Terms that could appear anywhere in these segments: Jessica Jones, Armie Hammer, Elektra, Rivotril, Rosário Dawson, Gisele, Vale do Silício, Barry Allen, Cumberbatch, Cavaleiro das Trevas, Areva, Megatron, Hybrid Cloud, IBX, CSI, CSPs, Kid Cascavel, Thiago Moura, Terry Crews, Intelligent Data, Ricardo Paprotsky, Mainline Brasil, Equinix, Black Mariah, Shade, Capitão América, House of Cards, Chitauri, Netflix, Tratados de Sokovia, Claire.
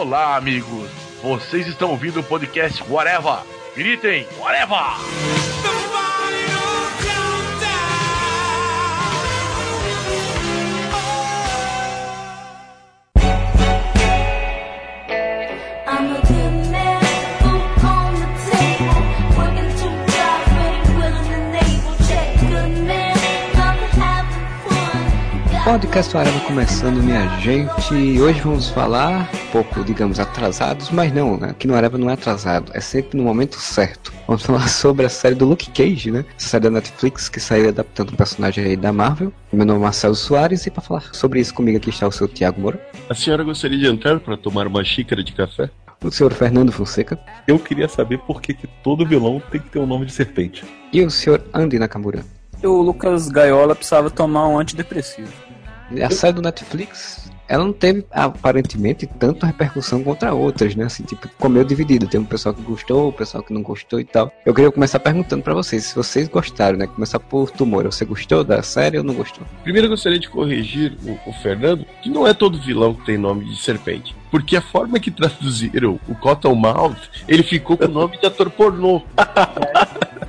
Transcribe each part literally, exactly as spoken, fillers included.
Olá, amigos. Vocês estão ouvindo o podcast Areva. Gritem, Areva! Podcast Areva começando, minha gente, e hoje vamos falar um pouco, digamos, atrasados, mas não, né? Aqui no Areva não é atrasado, é sempre no momento certo. Vamos falar sobre a série do Luke Cage, né? Essa série da Netflix que saiu adaptando um personagem aí da Marvel. Meu nome é Marcelo Soares e para falar sobre isso comigo aqui está o seu Thiago Moura. A senhora gostaria de entrar para tomar uma xícara de café? O senhor Fernando Fonseca. Eu queria saber por que, que todo vilão tem que ter um nome de serpente. E o senhor Andy Nakamura. O Lucas Gaiola precisava tomar um antidepressivo. A série do Netflix, ela não teve, aparentemente, tanta repercussão contra outras, né? Assim, tipo, ficou meio dividido. Tem um pessoal que gostou, um pessoal que não gostou e tal. Eu queria começar perguntando pra vocês, se vocês gostaram, né? Começar por Tumor. Você gostou da série ou não gostou? Primeiro eu gostaria de corrigir o, o Fernando, que não é todo vilão que tem nome de serpente. Porque a forma que traduziram o Cottonmouth, ele ficou com o nome de ator pornô.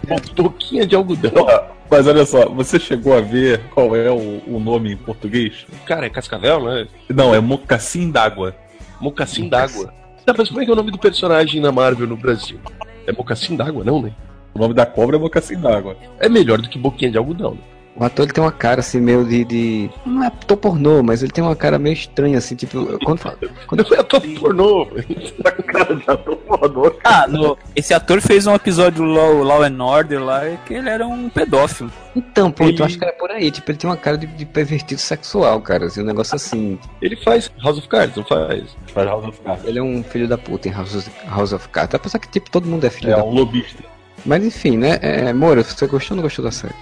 Uma touquinha de algodão. Porra. Mas olha só, você chegou a ver qual é o, o nome em português? Cara, é Cascavel, né? Não, é Mocassim d'água. Mocassim d'água. Tá, mas como é que é o nome do personagem na Marvel no Brasil? É Mocassim d'água, não, né? O nome da cobra é Mocassim d'água. É melhor do que boquinha de algodão, né? O ator, ele tem uma cara assim, meio de... de... Não é ator pornô, mas ele tem uma cara meio estranha, assim, tipo... Quando fala... Quando foi ator pornô, a cara de ator pornô. Ah, no... esse ator fez um episódio Law, Law and Order lá, que ele era um pedófilo. Então, pô, ele... eu acho que era por aí. Tipo, ele tem uma cara de, de pervertido sexual, cara. Assim, um negócio assim... Ele faz House of Cards, não faz? Faz House of Cards. Ele é um filho da puta em House of, House of Cards. Apesar que, tipo, todo mundo é filho é, da um puta. É, um lobista. Mas, enfim, né? É, Moura, você gostou ou não gostou da série?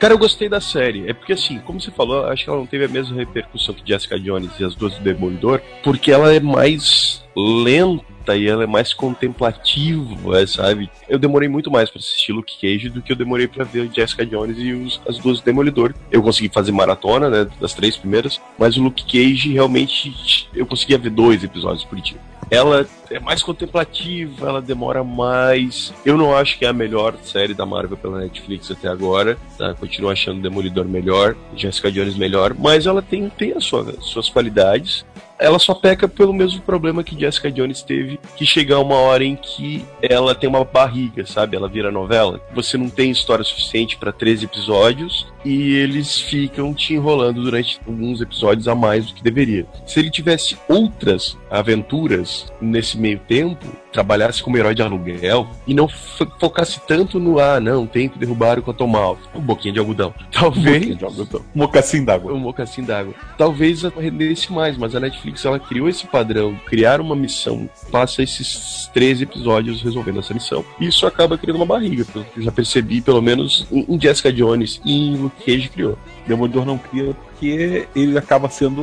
Cara, eu gostei da série. É porque, assim, como você falou, acho que ela não teve a mesma repercussão que Jessica Jones e as duas do Demolidor, porque ela é mais lenta e ela é mais contemplativa, sabe? Eu demorei muito mais pra assistir Luke Cage do que eu demorei pra ver Jessica Jones e os, as duas do Demolidor. Eu consegui fazer maratona, né, das três primeiras, mas o Luke Cage, realmente, eu conseguia ver dois episódios por dia. Ela é mais contemplativa, ela demora mais. Eu não acho que é a melhor série da Marvel pela Netflix até agora, tá? Continuo achando Demolidor melhor, Jessica Jones melhor, mas ela tem, tem as suas, suas qualidades. Ela só peca pelo mesmo problema que Jessica Jones teve, que chega uma hora em que ela tem uma barriga, sabe? Ela vira novela. Você não tem história suficiente para treze episódios e eles ficam te enrolando durante alguns episódios a mais do que deveria. Se ele tivesse outras aventuras nesse meio tempo, trabalhasse como herói de aluguel e não fo- focasse tanto no, ah, não, tem que derrubar o Cottonmouth. Um boquinha de algodão. Talvez... Um mocassim d'água. Um mocassim d'água. Talvez rendesse mais, mas a Netflix, ela criou esse padrão, criar uma missão, passa esses treze episódios resolvendo essa missão. Isso acaba criando uma barriga, pelo que eu já percebi, pelo menos em Jessica Jones e em Luke Cage criou. Demolidor não cria porque ele acaba sendo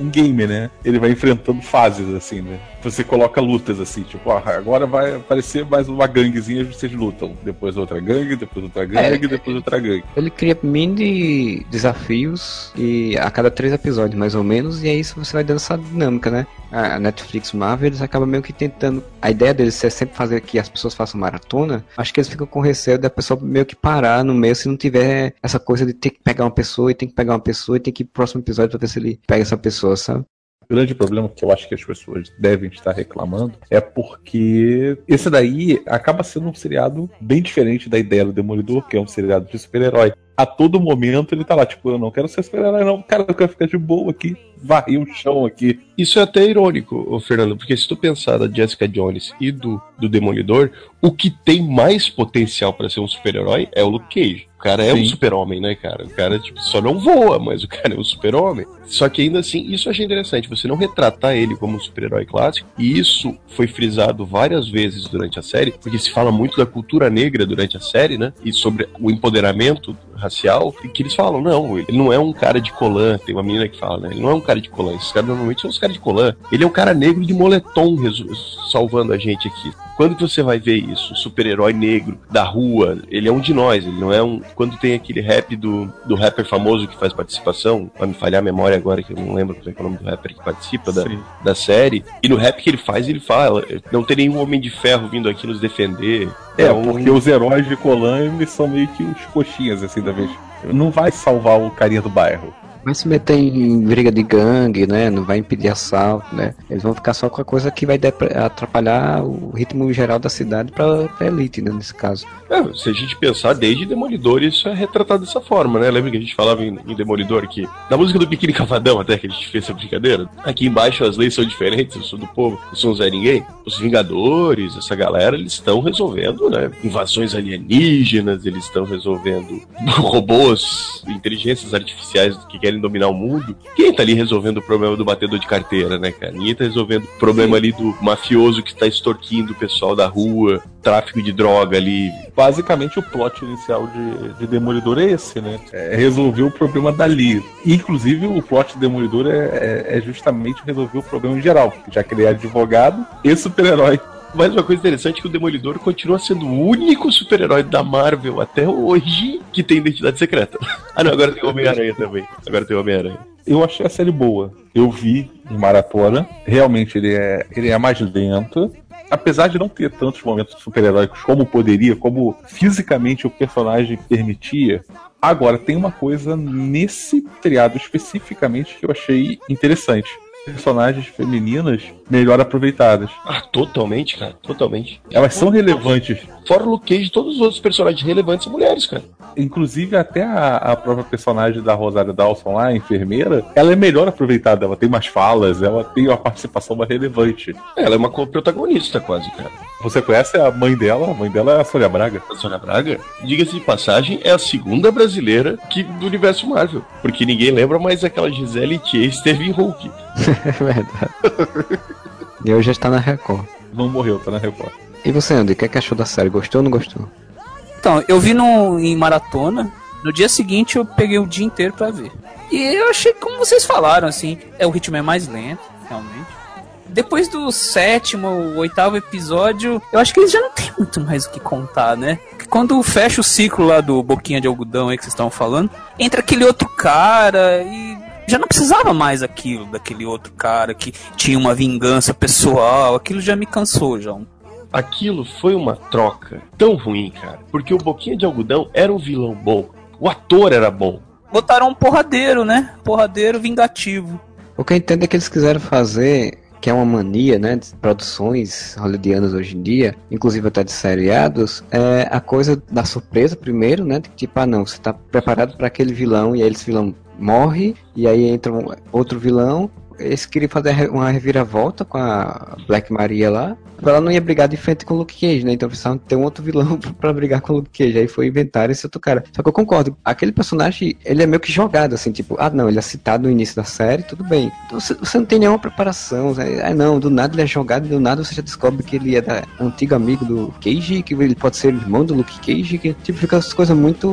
um game, né? Ele vai enfrentando fases, assim, né? Você coloca lutas, assim, tipo, ah, agora vai aparecer mais uma ganguezinha e vocês lutam. Depois outra gangue, depois outra gangue, é, depois outra gangue. Ele cria mini desafios e a cada três episódios, mais ou menos, e aí você vai dando essa dinâmica, né? A Netflix, Marvel, eles acabam meio que tentando... A ideia deles é sempre fazer que as pessoas façam maratona. Acho que eles ficam com receio da pessoa meio que parar no meio se não tiver essa coisa de ter que pegar uma pessoa e tem que pegar uma pessoa e tem que ir pro próximo episódio pra ver se ele pega essa pessoa, sabe? O grande problema que eu acho que as pessoas devem estar reclamando é porque esse daí acaba sendo um seriado bem diferente da ideia do Demolidor, que é um seriado de super-herói. A todo momento ele tá lá, tipo, eu não quero ser super-herói não, cara, eu quero ficar de boa aqui, varrer o chão aqui. Isso é até irônico, Fernando, porque se tu pensar da Jessica Jones e do, do Demolidor, o que tem mais potencial pra ser um super-herói é o Luke Cage. O cara é Sim. um super-homem, né, cara? O cara, tipo, só não voa, mas o cara é um super-homem. Só que ainda assim, isso eu achei interessante, você não retratar ele como um super-herói clássico, e isso foi frisado várias vezes durante a série, porque se fala muito da cultura negra durante a série, né, e sobre o empoderamento racial, que eles falam, não, ele não é um cara de colã, tem uma menina que fala, né, ele não é um cara de colã, esses caras normalmente são os caras de colã, ele é um cara negro de moletom, salvando a gente aqui. Quando que você vai ver isso? Super-herói negro, da rua, ele é um de nós, ele não é um... Quando tem aquele rap do, do rapper famoso que faz participação, vai me falhar a memória agora que eu não lembro qual é o nome do rapper que participa da, da série, e no rap que ele faz, ele fala, não tem nenhum Homem de Ferro vindo aqui nos defender. É, é um... porque os heróis de Colômbia são meio que os coxinhas, assim, da vez. Não vai salvar o carinha do bairro. Vai se meter em briga de gangue, né? Não vai impedir assalto, né? Eles vão ficar só com a coisa que vai atrapalhar o ritmo geral da cidade pra, pra elite, né? Nesse caso. É, se a gente pensar, desde Demolidor isso é retratado dessa forma, né? Lembra que a gente falava em, em Demolidor que... Na música do Biquíni Cavadão, até, que a gente fez essa brincadeira. Aqui embaixo as leis são diferentes, eu sou do povo, eu sou um Zé Ninguém. Os Vingadores, essa galera, eles estão resolvendo, né? Invasões alienígenas, eles estão resolvendo robôs, inteligências artificiais que querem dominar o mundo. Quem tá ali resolvendo o problema do batedor de carteira, né, cara? Ninguém tá resolvendo o problema ali do mafioso que tá extorquindo o pessoal da rua, tráfico de droga ali. Basicamente o plot inicial de, de Demolidor é esse, né? É resolver o problema dali. Inclusive o plot de Demolidor é, é, é justamente resolver o problema em geral, já que ele é advogado e super-herói. Mas uma coisa interessante é que o Demolidor continua sendo o único super-herói da Marvel até hoje que tem identidade secreta. Ah não, agora tem o Homem-Aranha também. Agora tem o Homem-Aranha. Eu achei a série boa. Eu vi em maratona. Realmente ele é, ele é mais lento. Apesar de não ter tantos momentos super-heróicos como poderia, como fisicamente o personagem permitia. Agora, tem uma coisa nesse triado especificamente que eu achei interessante. Personagens femininas melhor aproveitadas. Ah, totalmente, cara, totalmente. Elas são relevantes. Fora o Luke Cage, todos os outros personagens relevantes são mulheres, cara. Inclusive, até a, a própria personagem da Rosário Dawson lá, a enfermeira, ela é melhor aproveitada, ela tem mais falas, ela tem uma participação mais relevante. Ela é uma protagonista quase, cara. Você conhece a mãe dela? A mãe dela é a Sônia Braga. A Sônia Braga, diga-se de passagem, é a segunda brasileira que, do universo Marvel. Porque ninguém lembra, mas aquela Gisele que esteve em Hulk. É verdade. E hoje já está na Record. Não morreu, tá na Record. E você, Andy, o que é que achou da série? Gostou ou não gostou? Então, eu vi no, em maratona. No dia seguinte eu peguei o dia inteiro pra ver. E eu achei, como vocês falaram, assim, é, o ritmo é mais lento, realmente. Depois do sétimo ou oitavo episódio, eu acho que eles já não tem muito mais o que contar, né? Quando fecha o ciclo lá do Boquinha de Algodão aí que vocês estavam falando, entra aquele outro cara e já não precisava mais aquilo, daquele outro cara que tinha uma vingança pessoal. Aquilo já me cansou, já. Aquilo foi uma troca tão ruim, cara, porque o Boquinha de Algodão era um vilão bom, o ator era bom. Botaram um porradeiro, né? Porradeiro vingativo. O que eu entendo é que eles quiseram fazer... que é uma mania, né, de produções hollywoodianas hoje em dia, inclusive até de seriados, é a coisa da surpresa primeiro, né, de, tipo, ah não, você tá preparado para aquele vilão, e aí esse vilão morre, e aí entra um outro vilão. Eles queriam fazer uma reviravolta com a Black Mariah lá, ela não ia brigar de frente com o Luke Cage, né? Então precisavam ter um outro vilão pra brigar com o Luke Cage. Aí foi inventar esse outro cara. Só que eu concordo, aquele personagem, ele é meio que jogado, assim, tipo, ah não, ele é citado no início da série, tudo bem. Então, você não tem nenhuma preparação, né? Ah não, do nada ele é jogado e do nada você já descobre que ele é da, antigo amigo do Cage, que ele pode ser irmão do Luke Cage, que tipo, fica essas coisas muito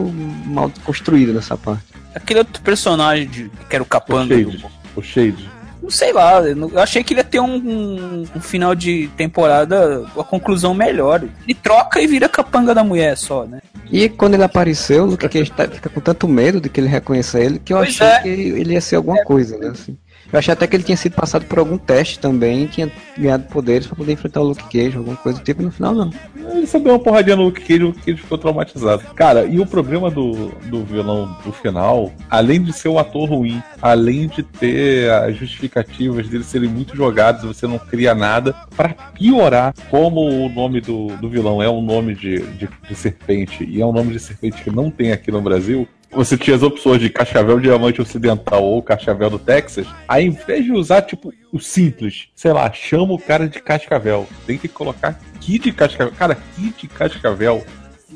mal construídas nessa parte. Aquele outro personagem de, que era o capanga. O Shade. Do... O Shade. Não sei lá, eu achei que ele ia ter um, um, um final de temporada, uma conclusão melhor. Ele troca e vira capanga da mulher só, né? E quando ele apareceu, o Luke Cage fica com tanto medo de que ele reconheça ele, que eu pois achei é. que ele ia ser alguma é. coisa, né? Assim. Eu achei até que ele tinha sido passado por algum teste também, tinha ganhado poderes pra poder enfrentar o Luke Cage, alguma coisa do tipo, e no final não. Ele só deu uma porradinha no Luke Cage, o Luke Cage ficou traumatizado. Cara, e o problema do, do vilão do final, além de ser um ator ruim, além de ter as justificativas dele serem muito jogados, você não cria nada, pra piorar, como o nome do, do vilão é um nome de, de, de serpente, e é um nome de serpente que não tem aqui no Brasil, você tinha as opções de Cascavel Diamante Ocidental ou Cascavel do Texas. Aí, ao invés de usar, tipo, o simples, sei lá, chama o cara de Cascavel. Tem que colocar Kid Cascavel. Cara, Kid Cascavel,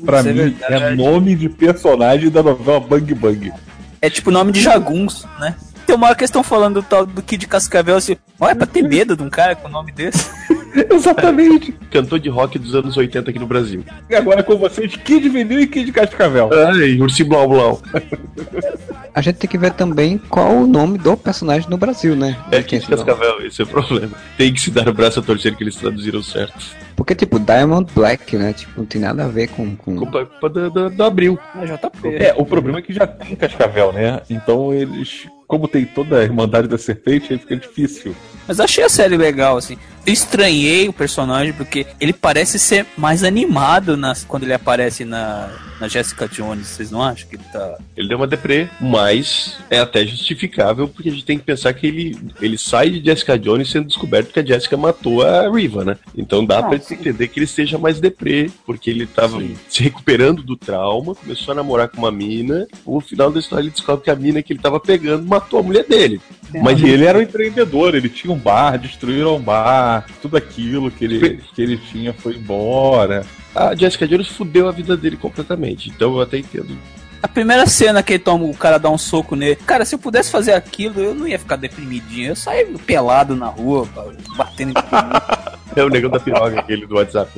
pra Isso mim, é, é nome de personagem da novela Bang Bang. É tipo nome de jagunço, né? Tem uma hora que eles estão falando do tal do Kid Cascavel, assim, olha, é pra ter medo de um cara com o nome desse. Exatamente. Cantor de rock dos anos oitenta aqui no Brasil. E agora com vocês, Kid Vinil e Kid Cascavel. Ai, Ursi Blau Blau. A gente tem que ver também qual o nome do personagem no Brasil, né? É Kid Cascavel, esse é o problema. Tem que se dar o braço a torcer que eles traduziram certo. Porque, tipo, Diamond Black, né? Tipo, não tem nada a ver com... com... Culpa da, da, da Abril. Ah, já tá pronto. É, o problema é que já tem Cascavel, né? Então eles... Como tem toda a Irmandade da Serpente, aí fica difícil. Mas achei a série legal, assim. Eu estranhei o personagem porque ele parece ser mais animado nas, quando ele aparece na, na Jessica Jones. Vocês não acham que ele tá... Ele deu uma deprê, mas é até justificável porque a gente tem que pensar que ele, ele sai de Jessica Jones sendo descoberto que a Jessica matou a Riva, né? Então dá ah, pra sim. entender que ele seja mais deprê, porque ele tava sim. se recuperando do trauma, começou a namorar com uma mina, no final da história ele descobre que a mina que ele tava pegando uma matou a mulher dele. É. Mas ele era um empreendedor, ele tinha um bar, destruíram um bar, tudo aquilo que ele, que ele tinha foi embora. A Jessica Jones fudeu a vida dele completamente, então eu até entendo. A primeira cena que ele toma, o cara dá um soco nele. Cara, se eu pudesse fazer aquilo, eu não ia ficar deprimidinho. Eu saía pelado na rua, batendo em tudo. É o negão da piroga, aquele do WhatsApp.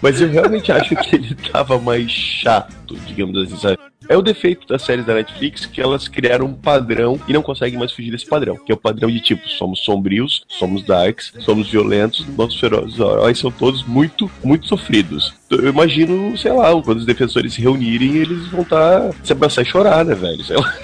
Mas eu realmente acho que ele tava mais chato, digamos assim, sabe? É o defeito das séries da Netflix, que elas criaram um padrão e não conseguem mais fugir desse padrão, que é o padrão de tipo, somos sombrios, somos darks, somos violentos, nossos heróis são todos muito, muito sofridos. Eu imagino, sei lá, quando os defensores se reunirem, eles vão estar tá... se abraçar e chorar, né, velho? Sei lá.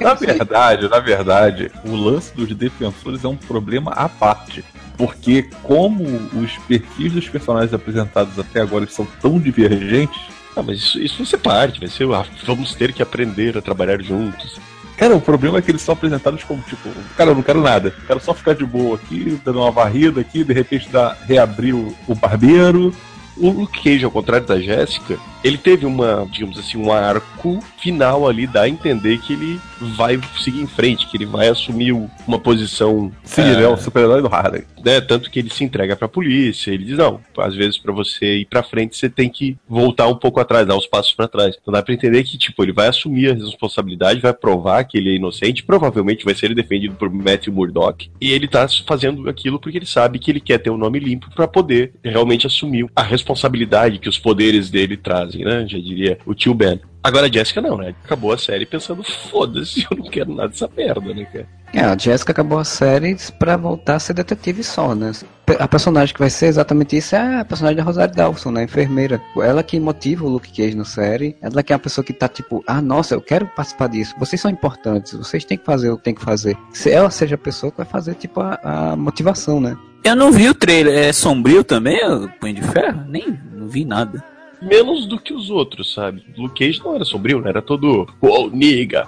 Na verdade, na verdade, o lance dos defensores é um problema à parte. Porque como os perfis dos personagens apresentados até agora são tão divergentes... Ah, mas isso, isso vai ser parte, vai ser... Ah, vamos ter que aprender a trabalhar juntos. Cara, o problema é que eles são apresentados como, tipo... Cara, eu não quero nada. Quero só ficar de boa aqui, dando uma varrida aqui, de repente dá, reabrir o, o barbeiro... O Luke Cage, ao contrário da Jéssica, ele teve uma, digamos assim, um arco final ali, dá a entender que ele vai seguir em frente, que ele vai assumir uma posição... Sim, ele é o super-herói do Harley. Né? Tanto que ele se entrega pra polícia, ele diz, não, às vezes pra você ir pra frente, você tem que voltar um pouco atrás, dar uns passos pra trás. Então dá pra entender que, tipo, ele vai assumir a responsabilidade, vai provar que ele é inocente, provavelmente vai ser defendido por Matthew Murdock, e ele tá fazendo aquilo porque ele sabe que ele quer ter um nome limpo pra poder realmente assumir a responsabilidade. responsabilidade que os poderes dele trazem, né? Já diria o tio Ben. Agora a Jessica não, né? Acabou a série pensando, foda-se, eu não quero nada dessa merda, né, cara? É, a Jessica acabou a série pra voltar a ser detetive só, né? A personagem que vai ser exatamente isso é a personagem da Rosario Dawson, né? A enfermeira. Ela que motiva o Luke Cage na série. Ela que é uma pessoa que tá tipo, ah, nossa, eu quero participar disso. Vocês são importantes, vocês têm que fazer o que tem que fazer. Se ela seja a pessoa que vai fazer, tipo, a, a motivação, né? Eu não vi o trailer. É sombrio também, o Punho de Ferro? Nem, não vi nada. Menos do que os outros, sabe? O Luke Cage não era sombrio, né? Era todo... Uou, niga!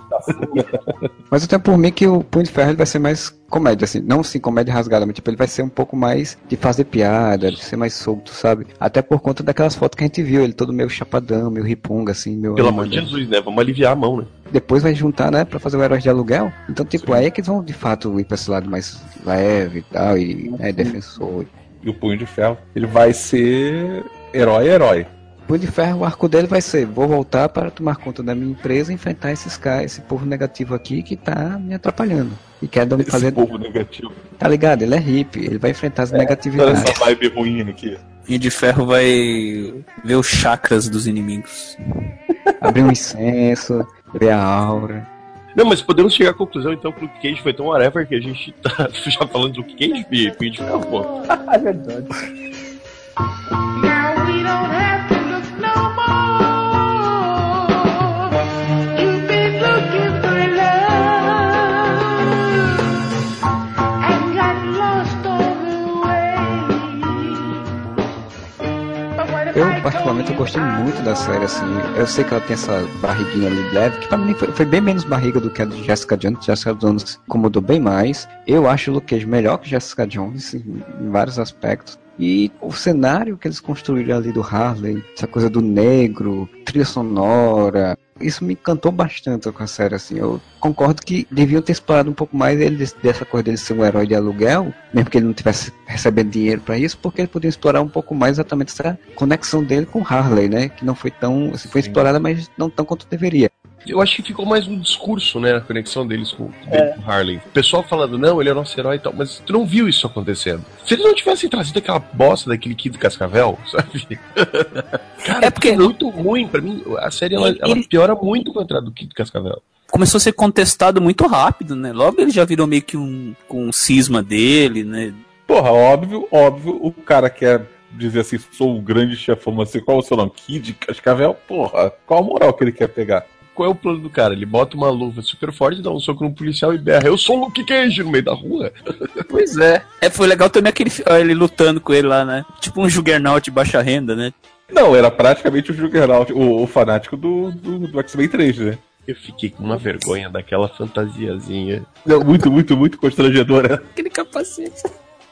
Mas eu tenho por mim que o Punho de Ferro ele vai ser mais comédia, assim. Não, sim, comédia rasgada, mas tipo, ele vai ser um pouco mais de fazer piada, de ser mais solto, sabe? Até por conta daquelas fotos que a gente viu. Ele todo meio chapadão, meio ripunga, assim. Meio Pelo amor de Jesus, né? Vamos aliviar a mão, né? Depois vai juntar, né? Pra fazer o Herói de Aluguel. Então, tipo, sim. Aí é que eles vão, de fato, ir pra esse lado mais leve e tal. E é, defensor. E o Punho de Ferro, ele vai ser herói, herói. Punho de Ferro, o arco dele vai ser, vou voltar para tomar conta da minha empresa e enfrentar esses caras, esse povo negativo aqui que tá me atrapalhando. E quer dar esse fazer... povo negativo. Tá ligado? Ele é hippie, ele vai enfrentar as é, negatividades. Olha essa vibe ruim aqui. Punho de Ferro vai ver os chakras dos inimigos. Abrir um incenso, ver a aura... Não, mas podemos chegar à conclusão, então, que o Luke Cage foi tão whatever que a gente tá já falando do Luke Cage, filho, filho de ferro, pô. É verdade. Eu, particularmente, eu gostei muito da série, assim. Eu sei que ela tem essa barriguinha ali leve, que pra mim foi, foi bem menos barriga do que a de Jessica Jones. Jessica Jones incomodou bem mais. Eu acho o Luke Cage melhor que Jessica Jones, em, em vários aspectos. E o cenário que eles construíram ali do Harley, essa coisa do negro, trilha sonora... Isso me encantou bastante com a série, assim. Eu concordo que deviam ter explorado um pouco mais ele, dessa coisa dele ser um herói de aluguel, mesmo que ele não tivesse recebendo dinheiro pra isso, porque ele podia explorar um pouco mais exatamente essa conexão dele com Harley, né? Que não foi tão... Assim, foi explorada, mas não tão quanto deveria. Eu acho que ficou mais um discurso, né, a conexão deles com, é. com o Harley. O pessoal falando, não, ele é nosso herói e tal, mas tu não viu isso acontecendo. Se eles não tivessem trazido aquela bosta daquele Kid Cascavel, sabe? Cara, é porque... muito ruim pra mim. A série, ela, ele... ela piora muito com a entrada do Kid Cascavel. Começou a ser contestado muito rápido, né? Logo ele já virou meio que um, um cisma dele, né? Porra, óbvio, óbvio, o cara quer dizer assim, sou o grande chefão, mas assim, qual é o seu nome? Kid Cascavel? Porra, qual a moral que ele quer pegar? Qual é o plano do cara? Ele bota uma luva super forte, dá um soco no policial e berra, eu sou o Luke Cage no meio da rua. Pois é. É, foi legal também aquele ele lutando com ele lá, né? Tipo um Juggernaut de baixa renda, né? Não, era praticamente o Juggernaut, o, o fanático do, do, do X-Men três, né? Eu fiquei com uma vergonha daquela fantasiazinha. Não, muito, muito, muito constrangedora. Aquele capacete.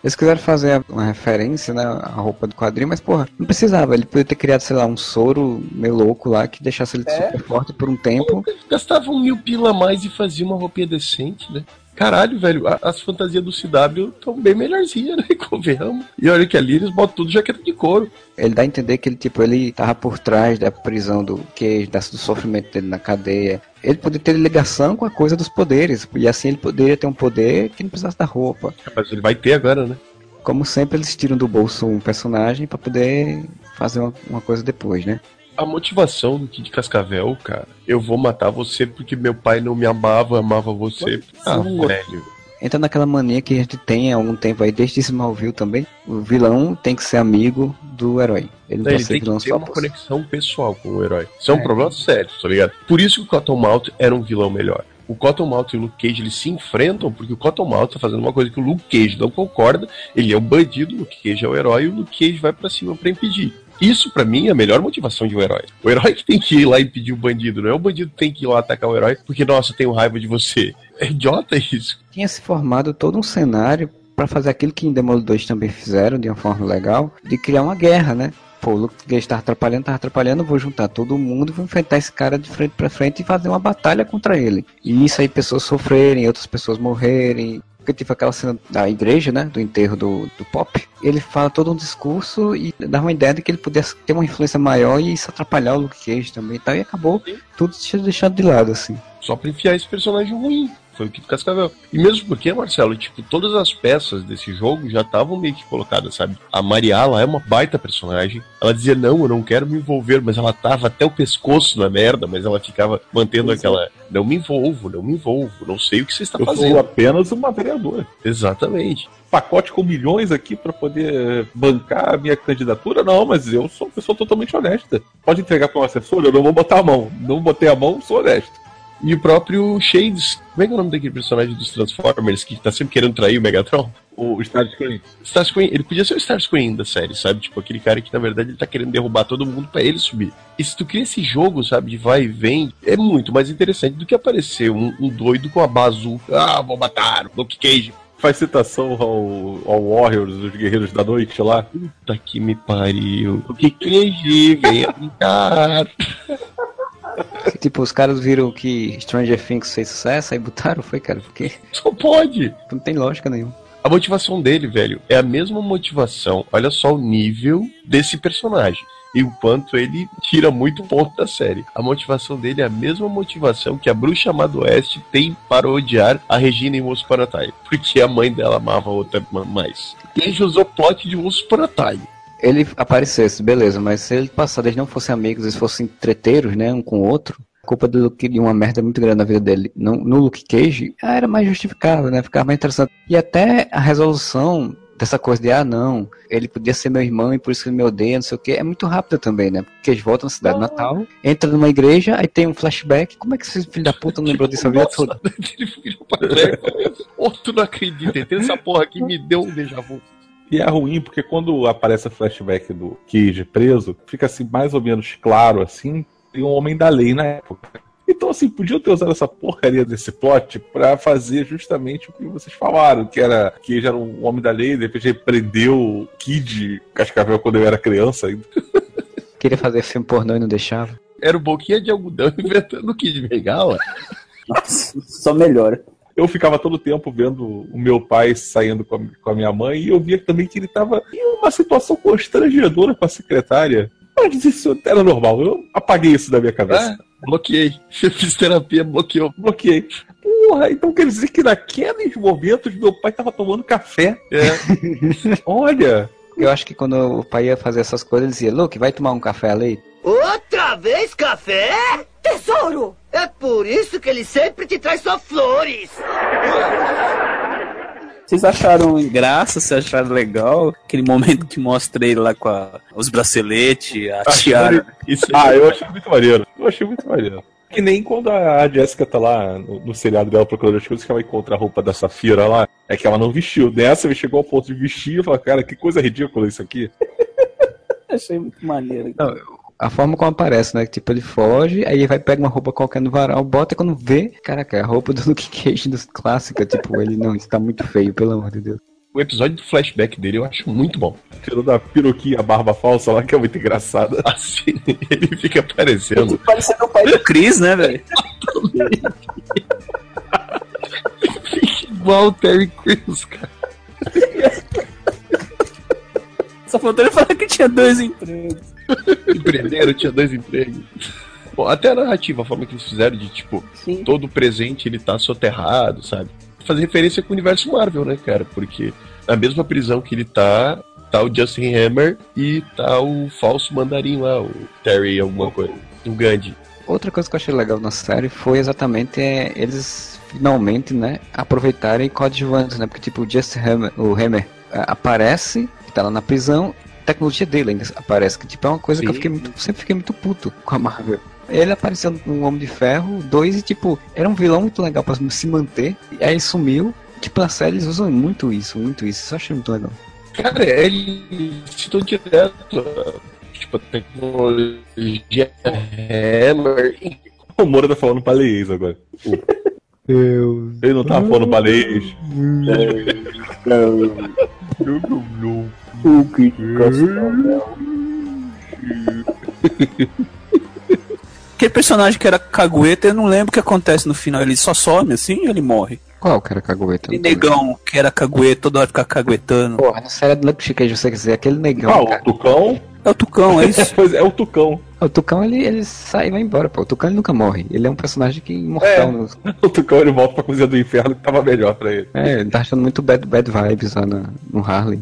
Eles quiseram fazer uma referência, né, a roupa do quadrinho, mas porra, não precisava. Ele podia ter criado, sei lá, um soro meio louco lá, que deixasse ele é. super forte por um tempo. Gastava um mil pila a mais e fazia uma roupinha decente, né? Caralho, velho, as fantasias do C W estão bem melhorzinhas, né? Convenhamos. E olha que ali eles botam tudo jaqueta de couro. Ele dá a entender que ele, tipo, ele tava por trás da prisão do Cage, do sofrimento dele na cadeia. Ele poderia ter ligação com a coisa dos poderes. E assim ele poderia ter um poder que não precisasse da roupa. Mas ele vai ter agora, né? Como sempre, eles tiram do bolso um personagem pra poder fazer uma, uma coisa depois, né? A motivação do Kid Cascavel, cara, eu vou matar você porque meu pai não me amava, amava você. Ah, velho. Entra naquela mania que a gente tem há algum tempo aí, desde Smallville também, o vilão tem que ser amigo do herói. Ele, não ele tem vilão que ter uma você. conexão pessoal com o herói. Isso é um é. problema sério, tá ligado? Por isso que o Cottonmouth era um vilão melhor. O Cottonmouth e o Luke Cage, eles se enfrentam porque o Cottonmouth tá fazendo uma coisa que o Luke Cage não concorda, ele é o um bandido, o Luke Cage é o herói e o Luke Cage vai pra cima pra impedir. Isso, pra mim, é a melhor motivação de um herói. O herói que tem que ir lá impedir o bandido, não é o bandido que tem que ir lá atacar o herói porque, nossa, eu tenho raiva de você. É idiota isso. Tinha se formado todo um cenário pra fazer aquilo que em Demolidor também fizeram, de uma forma legal, de criar uma guerra, né? Pô, o Luke Cage tá atrapalhando, tá atrapalhando, vou juntar todo mundo, vou enfrentar esse cara de frente pra frente e fazer uma batalha contra ele. E isso aí, pessoas sofrerem, outras pessoas morrerem... Porque tive aquela cena da igreja, né, do enterro do, do Pop, ele fala todo um discurso e dá uma ideia de que ele pudesse ter uma influência maior e isso atrapalhar o Luke Cage também e tal, e acabou tudo deixando de lado, assim. Só pra enfiar esse personagem ruim, foi o Kid Cascavel. E mesmo porque, Marcelo, tipo, todas as peças desse jogo já estavam meio que colocadas, sabe? A Mariala é uma baita personagem, ela dizia, não, eu não quero me envolver, mas ela tava até o pescoço na merda, mas ela ficava mantendo Exato. aquela... Não me envolvo, não me envolvo, não sei o que você está eu fazendo. Eu sou apenas uma vereadora. Exatamente. Pacote com milhões aqui para poder bancar a minha candidatura? Não, mas eu sou uma pessoa totalmente honesta. Pode entregar para um assessor? Eu não vou botar a mão. Não botei a mão, sou honesto. E o próprio Shades, como é que é o nome daquele personagem dos Transformers que tá sempre querendo trair o Megatron? O Starscream. Starscream, ele podia ser o Starscream da série, sabe? Tipo, aquele cara que, na verdade, ele tá querendo derrubar todo mundo pra ele subir. E se tu cria esse jogo, sabe, de vai e vem, é muito mais interessante do que aparecer um, um doido com a bazuca. Ah, vou matar, Luke Cage. Faz citação ao, ao Warriors, dos Guerreiros da Noite lá. Puta que me pariu. Luke Cage, venha brincar. Tipo, os caras viram que Stranger Things fez sucesso, aí botaram, foi, cara, porque... Só pode! Não tem lógica nenhuma. A motivação dele, velho, é a mesma motivação, olha só o nível desse personagem, e o quanto ele tira muito ponto da série. A motivação dele é a mesma motivação que a Bruxa Má do Oeste tem para odiar a Regina em Monstros Paratai, porque a mãe dela amava a outra mais. Quem usou o plot de Monstros Paratai? Ele aparecesse, beleza, mas se ele passar, eles não fossem amigos, eles fossem treteiros, né, um com o outro, a culpa do Luke, de uma merda muito grande na vida dele, no, no Luke Cage, ah, era mais justificável, né, ficava mais interessante. E até a resolução dessa coisa de, ah, não, ele podia ser meu irmão e por isso que ele me odeia, não sei o que, é muito rápida também, né, porque eles voltam na cidade ah. natal, entram numa igreja, aí tem um flashback, como é que esse filho da puta não lembrou disso a vida toda? Ele virou pra Claire, oh, tu não acredita, tem essa porra aqui, me deu um déjà vu. E é ruim, porque quando aparece o flashback do Cage preso, fica assim, mais ou menos claro, assim, tem um homem da lei na época. Então, assim, podiam ter usado essa porcaria desse plot pra fazer justamente o que vocês falaram, que era que Cage era um homem da lei, de repente ele prendeu o Kid Cascavel quando eu era criança ainda. Queria fazer filme pornô e não deixava. Era o Boquinha de Algodão inventando o Kid de Bengala. Nossa, só melhora. Eu ficava todo o tempo vendo o meu pai saindo com a, com a minha mãe e eu via também que ele estava em uma situação constrangedora com a secretária. Mas isso era normal, eu apaguei isso da minha cabeça. Ah, bloqueei. Fisioterapia bloqueou. Bloqueei. Porra, então quer dizer que naqueles momentos meu pai tava tomando café. É. Olha. Eu acho que quando o pai ia fazer essas coisas, ele dizia: Luke, vai tomar um café ali? Outra vez café? Tesouro! É por isso que ele sempre te traz só flores. Vocês acharam graça? Vocês acharam legal? Aquele momento que mostrei lá com a, os braceletes, a achei tiara. Isso ah, eu achei muito maneiro. Eu achei muito maneiro. Que nem quando a Jessica tá lá no, no seriado dela procurando as coisas, que ela encontra a roupa da Safira lá, é que ela não vestiu. Nessa, chegou ao ponto de vestir e falou, cara, que coisa ridícula isso aqui. Achei muito maneiro. Não, a forma como aparece, né? Tipo, ele foge, aí ele vai, pega uma roupa qualquer no varal, bota, e quando vê, caraca, a roupa do Luke Cage dos clássicos, tipo, ele não, isso tá muito feio, pelo amor de Deus. O episódio do flashback dele eu acho muito bom. Tirou da peruquinha, a barba falsa lá, que é muito engraçada. Assim, ele fica parecendo. Ele parece o pai do Chris, né, velho? Igual o Terry Crews, cara. Só faltou ele falar que tinha dois empregos. Empreenderam, tinha dois empregos. Bom, até a narrativa, a forma que eles fizeram de, tipo, sim, todo presente ele tá soterrado, sabe? Fazer referência com o universo Marvel, né, cara? Porque na mesma prisão que ele tá, tá o Justin Hammer e tá o falso mandarim lá, o Terry alguma coisa, o Gandhi. Outra coisa que eu achei legal na série foi exatamente é, eles finalmente, né, aproveitarem coadjuvantes, né? Porque, tipo, o Justin Hammer, o Hammer a, aparece, tá lá na prisão, a tecnologia dele ainda aparece, que, tipo, é uma coisa, sim, que eu fiquei muito, sempre fiquei muito puto com a Marvel. Ele apareceu no Homem de Ferro dois e, tipo, era um vilão muito legal pra se manter. E aí sumiu. Tipo, na série eles usam muito isso, muito isso. Isso eu achei muito legal. Cara, ele citou direto, tipo, a tecnologia Hammer. O Moura tá falando paleês agora. Eu... Ele não tava falando paleês. Eu não, não. O Kid Cascavel. Aquele personagem que era cagueta, eu não lembro o que acontece no final. Ele só some assim e ele morre. Qual que era cagueta? Aquele negão que era cagueta, toda hora ficar caguetando. Porra, na série do Luke Cage, você quer dizer, aquele negão. Ah, o Tucão? É o Tucão, é isso? Pois é, é o Tucão. O Tucão, ele, ele sai e vai embora, pô. O Tucão, ele nunca morre. Ele é um personagem que é imortal. É. No... O Tucão, ele volta pra cozinha do inferno, que tava melhor pra ele. É, ele tá achando muito bad, bad vibes lá no, no Harley.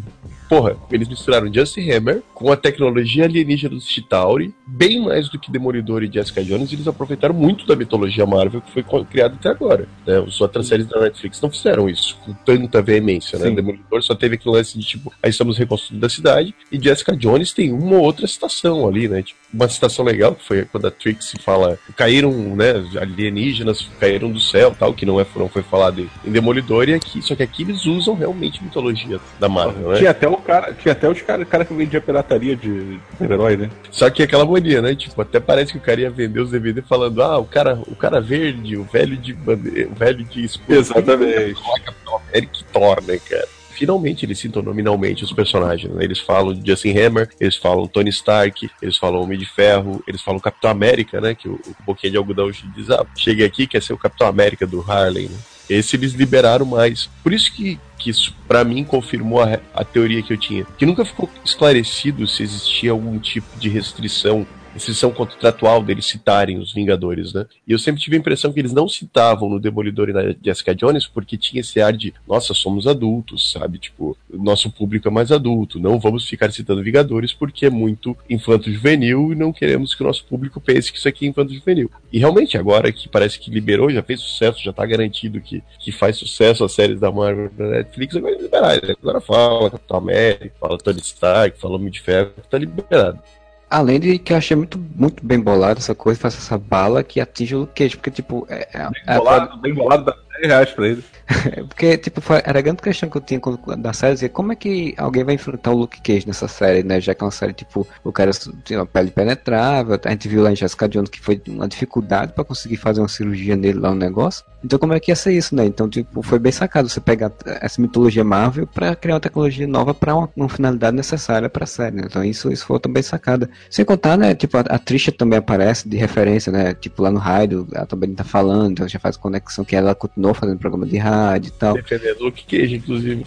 Porra, eles misturaram Justin Hammer com a tecnologia alienígena dos Chitauri, bem mais do que Demolidor e Jessica Jones, e eles aproveitaram muito da mitologia Marvel que foi criada até agora. Né? As outras séries da Netflix não fizeram isso com tanta veemência, né? Sim. Demolidor só teve aquele lance de, tipo, aí estamos reconstruindo a cidade, e Jessica Jones tem uma ou outra citação ali, né? Tipo, uma citação legal, que foi quando a Trixie fala, caíram, né, alienígenas, caíram do céu, tal, que não é, não foi falado em Demolidor, e aqui, só que aqui eles usam realmente mitologia da Marvel, né? Tinha até o cara, tinha até os caras cara que vendia pirataria de super-herói, né? Só que é aquela mania, né? Tipo, até parece que o cara ia vender os D V D falando, ah, o cara, o cara verde, o velho de bandeira, o velho de esposa. Exatamente. O Capitão América que torna, cara. Finalmente eles citam nominalmente os personagens, né? Eles falam de Justin Hammer, eles falam Tony Stark, eles falam Homem de Ferro, eles falam Capitão América, né? Que o, o boquinha de algodão diz, ah, cheguei aqui, quer ser o Capitão América do Harlem, né? Esse eles liberaram mais. Por isso que, que isso, pra mim, confirmou a, a teoria que eu tinha. Que nunca ficou esclarecido se existia algum tipo de restrição, restrição contratual deles citarem os Vingadores, né? E eu sempre tive a impressão que eles não citavam no Demolidor e na Jessica Jones porque tinha esse ar de, nossa, somos adultos, sabe? Tipo, nosso público é mais adulto, não vamos ficar citando Vingadores porque é muito infanto-juvenil e não queremos que o nosso público pense que isso aqui é infanto-juvenil. E realmente, agora que parece que liberou, já fez sucesso, já tá garantido que, que faz sucesso as séries da Marvel na Netflix, agora é liberado. Agora fala Capitão América, fala Tony Stark, fala Homem de Ferro, tá liberado. Além de que eu achei muito, muito bem bolado essa coisa, faz essa bala que atinge o Luke Cage, porque, tipo... É, é, bem bolado, é, bem bolado dá dez reais pra ele. Porque, tipo, foi, era a grande questão que eu tinha da série, dizer, como é que alguém vai enfrentar o Luke Cage nessa série, né? Já que é uma série, tipo, o cara tem uma pele penetrável, a gente viu lá em Jessica Jones que foi uma dificuldade pra conseguir fazer uma cirurgia nele lá no negócio. Então, como é que ia ser isso, né? Então, tipo, foi bem sacado você pegar essa mitologia Marvel pra criar uma tecnologia nova pra uma, uma finalidade necessária pra série, né? Então, isso, isso foi também sacada. Sem contar, né, tipo, a, a Trisha também aparece de referência, né? Tipo, lá no rádio, ela também tá falando, então já faz conexão que ela continuou fazendo programa de rádio e tal. Defendendo o Luke Cage, inclusive.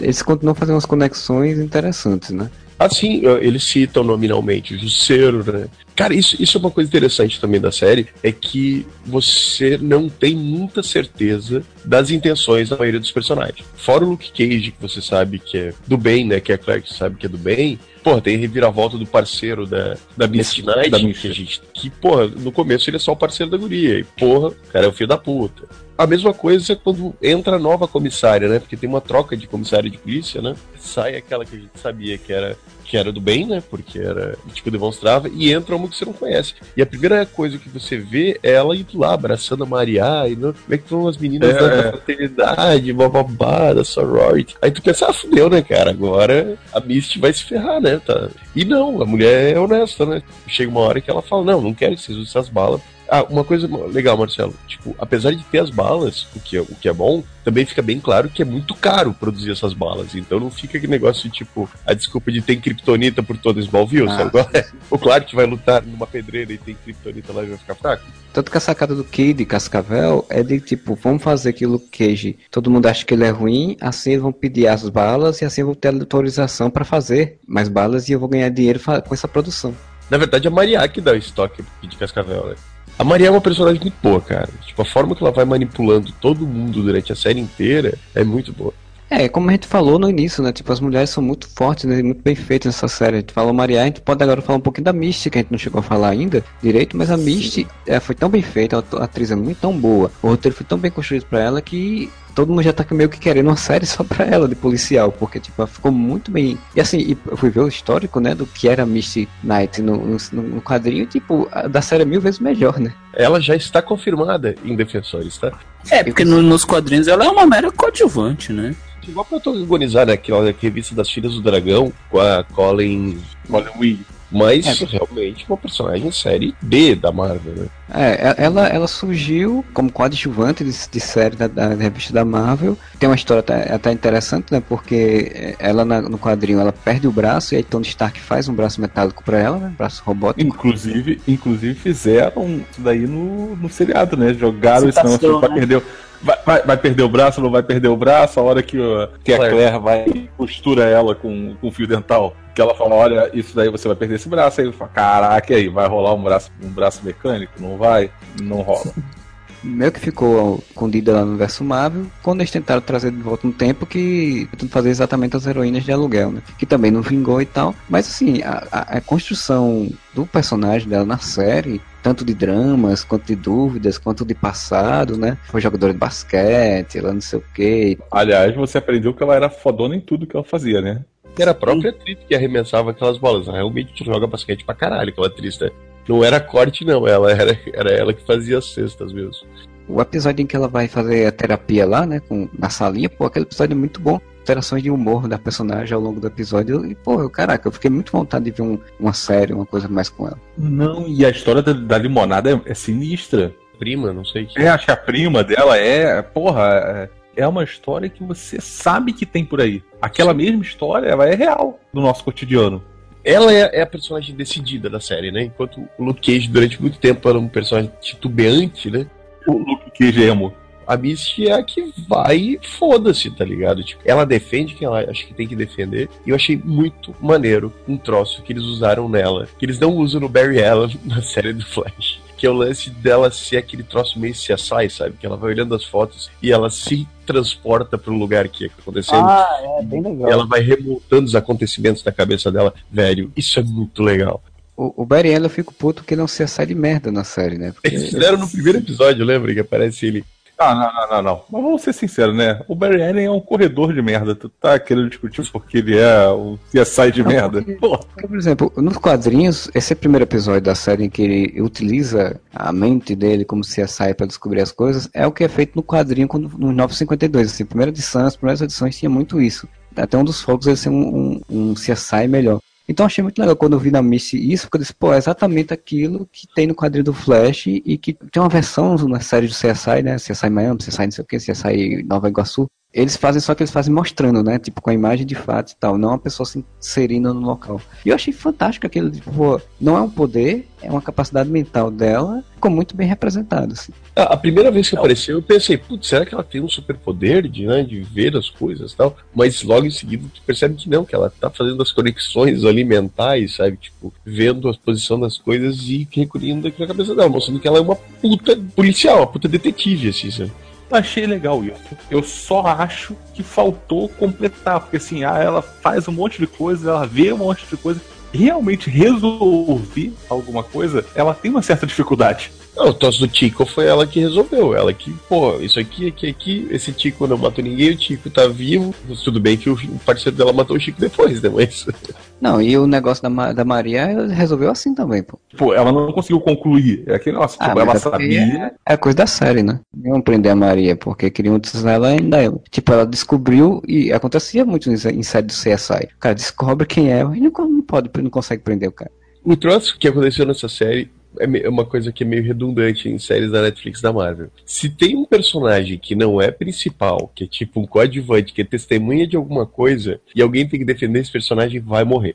eles continuam fazendo umas conexões interessantes, né? Assim, eles citam nominalmente o Justiceiro, né? Cara, isso, isso é uma coisa interessante também da série, é que você não tem muita certeza das intenções da maioria dos personagens. Fora o Luke Cage, que você sabe que é do bem, né? Que é a Claire que sabe que é do bem. Porra, tem a reviravolta do parceiro da, da Misty Knight, da Misty. Que, gente, que, porra, no começo ele é só o parceiro da guria. E, porra, o cara é o filho da puta. A mesma coisa é quando entra a nova comissária, né? Porque tem uma troca de comissária de polícia, né? Sai aquela que a gente sabia que era... que era do bem, né, porque era, tipo, demonstrava, e entra uma que você não conhece. E a primeira coisa que você vê é ela indo lá, abraçando a Mariah, e não, como é que estão as meninas é. da fraternidade, bababá, da sorority. Aí tu pensa, ah, fudeu, né, cara, agora a Misty vai se ferrar, né, tá? E não, a mulher é honesta, né? Chega uma hora que ela fala, não, não quero que vocês usem essas balas. Ah, uma coisa legal, Marcelo, tipo, apesar de ter as balas, o que é, o que é bom, também fica bem claro que é muito caro produzir essas balas, então não fica aquele negócio de, tipo, a desculpa de ter criptonita por todo Smallville, ah. sabe? O Clark vai lutar numa pedreira e tem criptonita lá e vai ficar fraco. Tanto que a sacada do Kid Cascavel é de, tipo, vamos fazer que o Luke Cage, todo mundo acha que ele é ruim, assim vão pedir as balas e assim vão ter autorização pra fazer mais balas e eu vou ganhar dinheiro com essa produção. Na verdade, é a Mariah que dá o estoque pro Kid Cascavel, né? A Maria é uma personagem muito boa, cara. Tipo, a forma que ela vai manipulando todo mundo durante a série inteira é muito boa. É, como a gente falou no início, né? Tipo, as mulheres são muito fortes, né? Muito bem feitas nessa série. A gente falou Maria, a gente pode agora falar um pouquinho da Misty, que a gente não chegou a falar ainda direito, mas a Misty é, foi tão bem feita, a atriz é muito tão boa, o roteiro foi tão bem construído pra ela que todo mundo já tá meio que querendo uma série só pra ela, de policial, porque, tipo, ela ficou muito bem... E, assim, eu fui ver o histórico, né, do que era Misty Knight no, no, no quadrinho, e, tipo, a da série é mil vezes melhor, né? Ela já está confirmada em Defensores, tá? É, porque no, nos quadrinhos ela é uma mera coadjuvante, né? Igual pra protagonizar, né, aquela revista das Filhas do Dragão, com a Colleen... Colleen Wing. Mas, é, realmente, uma personagem série B da Marvel, né? É, ela, ela surgiu como coadjuvante de, de série da, da revista da Marvel. Tem uma história até, até interessante, né? Porque ela, na, no quadrinho, ela perde o braço e aí Tony Stark faz um braço metálico pra ela, né? Um braço robótico. Inclusive, inclusive fizeram isso daí no, no seriado, né? Jogaram isso, não, tipo, né? perdeu... Vai, vai, vai perder o braço, não vai perder o braço, a hora que, uh, que a Claire vai costura ela com, com fio dental. Que ela fala, olha, isso daí você vai perder esse braço. Aí ele fala, caraca, aí, vai rolar um braço, um braço mecânico? Não vai? Não rola. Meio que ficou escondida lá no universo Marvel, quando eles tentaram trazer de volta um tempo que tentaram fazer exatamente as heroínas de aluguel, né? Que também não vingou e tal. Mas assim, a, a, a construção do personagem dela na série... tanto de dramas, quanto de dúvidas, quanto de passado, né? Foi jogadora de basquete, ela não sei o quê. Aliás, você aprendeu que ela era fodona em tudo que ela fazia, né? Era a própria atriz que arremessava aquelas bolas. Ela realmente joga basquete pra caralho, aquela atriz, né? Não era corte, não. Ela era, era ela que fazia as cestas mesmo. O episódio em que ela vai fazer a terapia lá, né? Com, na salinha, pô, aquele episódio é muito bom. Alterações de humor da personagem ao longo do episódio. E, pô, eu, caraca, eu fiquei muito vontade de ver um, uma série, uma coisa mais com ela. Não, e a história da, da limonada é, é sinistra. Prima, não sei o que. É, acho que a prima dela é... Porra, é uma história que você sabe que tem por aí. Aquela mesma história, ela é real no nosso cotidiano. Ela é a personagem decidida da série, né? Enquanto o Luke Cage, durante muito tempo, era um personagem titubeante, né? O Luke Cage é emo. A Misty é a que vai, foda-se, tá ligado? Tipo, ela defende quem ela acha que tem que defender. E eu achei muito maneiro um troço que eles usaram nela, que eles não usam no Barry Allen na série do Flash, que é o lance dela ser aquele troço meio C S I, sabe? Que ela vai olhando as fotos e ela se transporta pro lugar que é acontecendo. Ah, é, bem legal. E ela vai remontando os acontecimentos na cabeça dela. Velho, isso é muito legal. O, o Barry Allen eu fico puto que ele é um C S I de merda na série, né? Porque... eles fizeram no primeiro episódio, lembra? Que aparece ele... Ah, não, não, não, não. Mas vamos ser sinceros, né? O Barry Allen é um corredor de merda. Tu tá querendo discutir porque ele é o C S I de não, merda. Porque, porque, por exemplo, nos quadrinhos, esse é o primeiro episódio da série em que ele utiliza a mente dele como C S I pra descobrir as coisas, é o que é feito no quadrinho quando, no novecentos e cinquenta e dois. Assim, primeira edição, as primeiras edições tinha muito isso. Até um dos focos ele ser um, um, um C S I melhor. Então achei muito legal quando eu vi na Misty isso, porque eu disse, pô, é exatamente aquilo que tem no quadrinho do Flash e que tem uma versão na série do C S I, né, C S I Miami, C S I não sei o que, C S I Nova Iguaçu, eles fazem só que eles fazem mostrando, né? Tipo, com a imagem de fato e tal. Não a pessoa se inserindo no local. E eu achei fantástico aquele... Tipo, não é um poder, é uma capacidade mental dela. Ficou muito bem representado, assim. A, a primeira vez que então, apareceu, eu pensei... Putz, será que ela tem um superpoder de, né, de ver as coisas e tal? Mas logo em seguida, tu percebe que não. Que ela tá fazendo as conexões ali mentais, sabe? Tipo, vendo a posição das coisas e recolhendo aqui na cabeça dela. Mostrando que ela é uma puta policial, uma puta detetive, assim, sabe? Achei legal isso. Eu só acho que faltou completar, porque assim, ah, ela faz um monte de coisa, ela vê um monte de coisa, realmente resolver alguma coisa, ela tem uma certa dificuldade. Não, o tosse do Tico foi ela que resolveu, ela que, pô, isso aqui, aqui, aqui, esse Tico não matou ninguém, o Tico tá vivo, tudo bem que o parceiro dela matou o Chico depois, né, mas... Não, e o negócio da, Ma- da Maria resolveu assim também, pô. Pô, ela não conseguiu concluir, é aquele negócio, ah, tipo, ela sabia... É, é coisa da série, né, não prender a Maria, porque queriam utilizar ela ainda, tipo, ela descobriu, e acontecia muito em série do C S I, o cara descobre quem é, e não, não pode, não consegue prender o cara. O troço que aconteceu nessa série... é uma coisa que é meio redundante em séries da Netflix, da Marvel. Se tem um personagem que não é principal, que é tipo um coadjuvante, que é testemunha de alguma coisa, e alguém tem que defender esse personagem, vai morrer.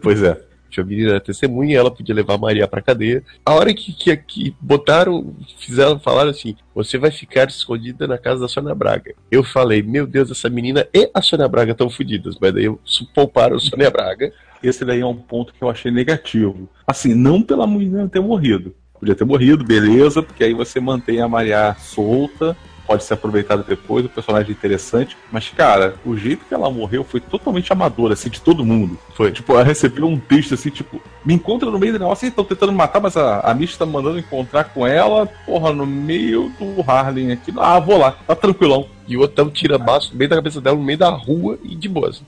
Pois é. A menina era testemunha, ela podia levar a Maria pra cadeia. A hora que, que, que botaram, fizeram, falaram assim, você vai ficar escondida na casa da Sônia Braga. Eu falei, meu Deus, essa menina e a Sônia Braga estão fodidas. Mas daí eu pouparam a Sônia Braga. Esse daí é um ponto que eu achei negativo. Assim, não pela menina ter morrido. Podia ter morrido, beleza, porque aí você mantém a Maria solta, pode ser aproveitada depois, o personagem é interessante, mas, cara, o jeito que ela morreu foi totalmente amador, assim, de todo mundo. Foi, tipo, ela recebeu um texto, assim, tipo, me encontra no meio do negócio, estão tentando me matar, mas a, a Misty tá mandando encontrar com ela, porra, no meio do Harlem aqui, ah, vou lá, tá tranquilão. E o outro tira baço no meio da cabeça dela, no meio da rua, e de boas.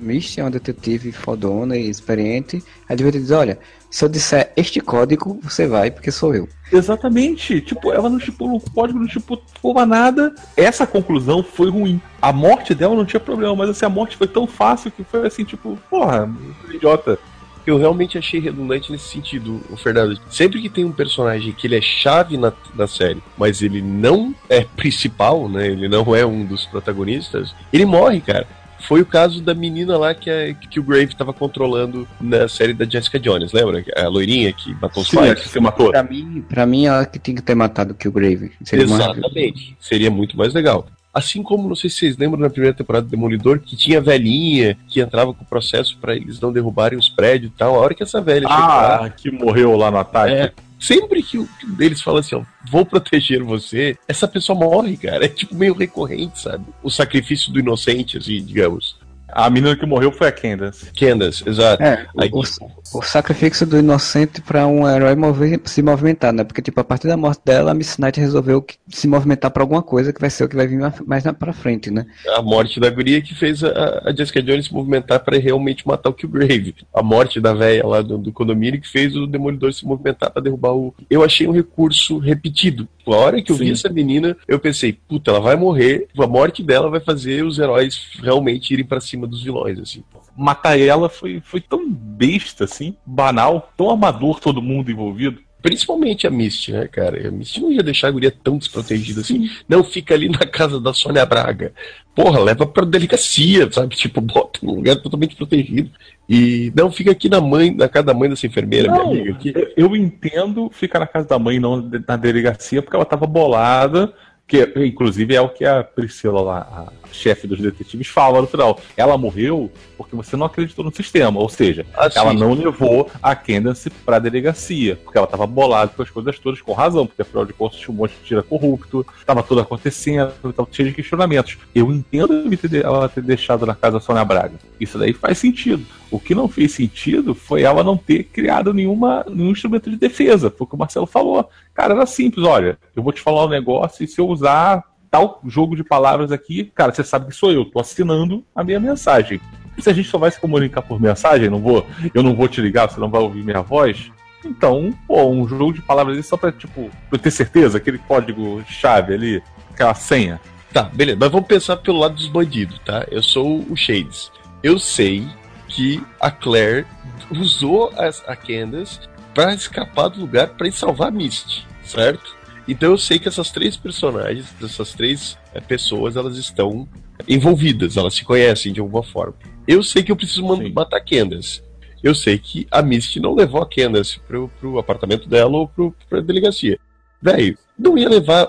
Misty é uma detetive fodona e experiente. Aí devia dizer, olha, se eu disser este código, você vai, porque sou eu. Exatamente, tipo, ela não tipo o código, não tipo porra nada. Essa conclusão foi ruim. A morte dela não tinha problema, mas assim, a morte foi tão fácil que foi assim, tipo, porra, idiota. Eu realmente achei redundante nesse sentido, o Fernando. Sempre que tem um personagem que ele é chave na, na série, mas ele não é principal, né? Ele não é um dos protagonistas, ele morre, cara. Foi o caso da menina lá que, a, que o Grave tava controlando na série da Jessica Jones, lembra? A loirinha que matou os pais, que você matou. Pra mim, pra mim, ela que tem que ter matado o Killgrave. Exatamente. Seria muito mais legal. Assim como, não sei se vocês lembram, na primeira temporada do Demolidor, que tinha a velhinha que entrava com o processo pra eles não derrubarem os prédios e tal. A hora que essa velha chegou lá... Ah, que morreu lá no ataque. É. Sempre que um deles fala assim, ó, vou proteger você, essa pessoa morre, cara. É tipo meio recorrente, sabe? O sacrifício do inocente, assim, digamos. A menina que morreu foi a Candace. Candace, exato. É, Aí, o, tipo... o sacrifício do inocente pra um herói mover, se movimentar, né? Porque, tipo, a partir da morte dela, a Miss Knight resolveu que, se movimentar pra alguma coisa que vai ser o que vai vir mais pra frente, né? A morte da guria que fez a, a Jessica Jones se movimentar pra realmente matar o Killgrave. A morte da velha lá do, do condomínio que fez o Demolidor se movimentar pra derrubar o... Eu achei um recurso repetido. A hora que eu Sim. vi essa menina, eu pensei, puta, ela vai morrer, a morte dela vai fazer os heróis realmente irem pra cima dos vilões, assim. Matar ela foi, foi tão besta, assim, banal, tão amador todo mundo envolvido. Principalmente a Misty, né, cara? A Misty não ia deixar a guria tão desprotegida assim. Não fica ali na casa da Sônia Braga. Porra, leva pra delegacia, sabe? Tipo, bota num lugar totalmente protegido. E não fica aqui na mãe, na casa da mãe dessa enfermeira, não, minha amiga. Aqui. Eu entendo ficar na casa da mãe, não na delegacia, porque ela tava bolada. Que, inclusive, é o que a Priscila lá, a chefe dos detetives, fala no final. Ela morreu porque você não acreditou no sistema. Ou seja, assim, ela não levou a Candace para a delegacia. Porque ela estava bolada com as coisas todas, com razão. Porque, afinal de contas, tinha um monte de tira corrupto. Estava tudo acontecendo, estava cheio de questionamentos. Eu entendo ela ter deixado na casa da Sônia Braga. Isso daí faz sentido. O que não fez sentido foi ela não ter criado nenhuma, nenhum instrumento de defesa. Foi o que o Marcelo falou. Cara, era simples. Olha, eu vou te falar um negócio e se eu usar tal jogo de palavras aqui, cara, você sabe que sou eu. Tô assinando a minha mensagem. Se a gente só vai se comunicar por mensagem, não vou, eu não vou te ligar, você não vai ouvir minha voz... Então, pô, um jogo de palavras só pra, tipo, pra ter certeza, aquele código-chave ali, aquela senha. Tá, beleza. Mas vamos pensar pelo lado dos bandidos, tá? Eu sou o Shades. Eu sei... que a Claire usou as, a Candace para escapar do lugar para ir salvar a Misty, certo? Então eu sei que essas três personagens, essas três é, pessoas, elas estão envolvidas, elas se conhecem de alguma forma. Eu sei que eu preciso man- matar a Candace. Eu sei que a Misty não levou a Candace pro, pro apartamento dela ou pro, pra delegacia. Velho, não ia levar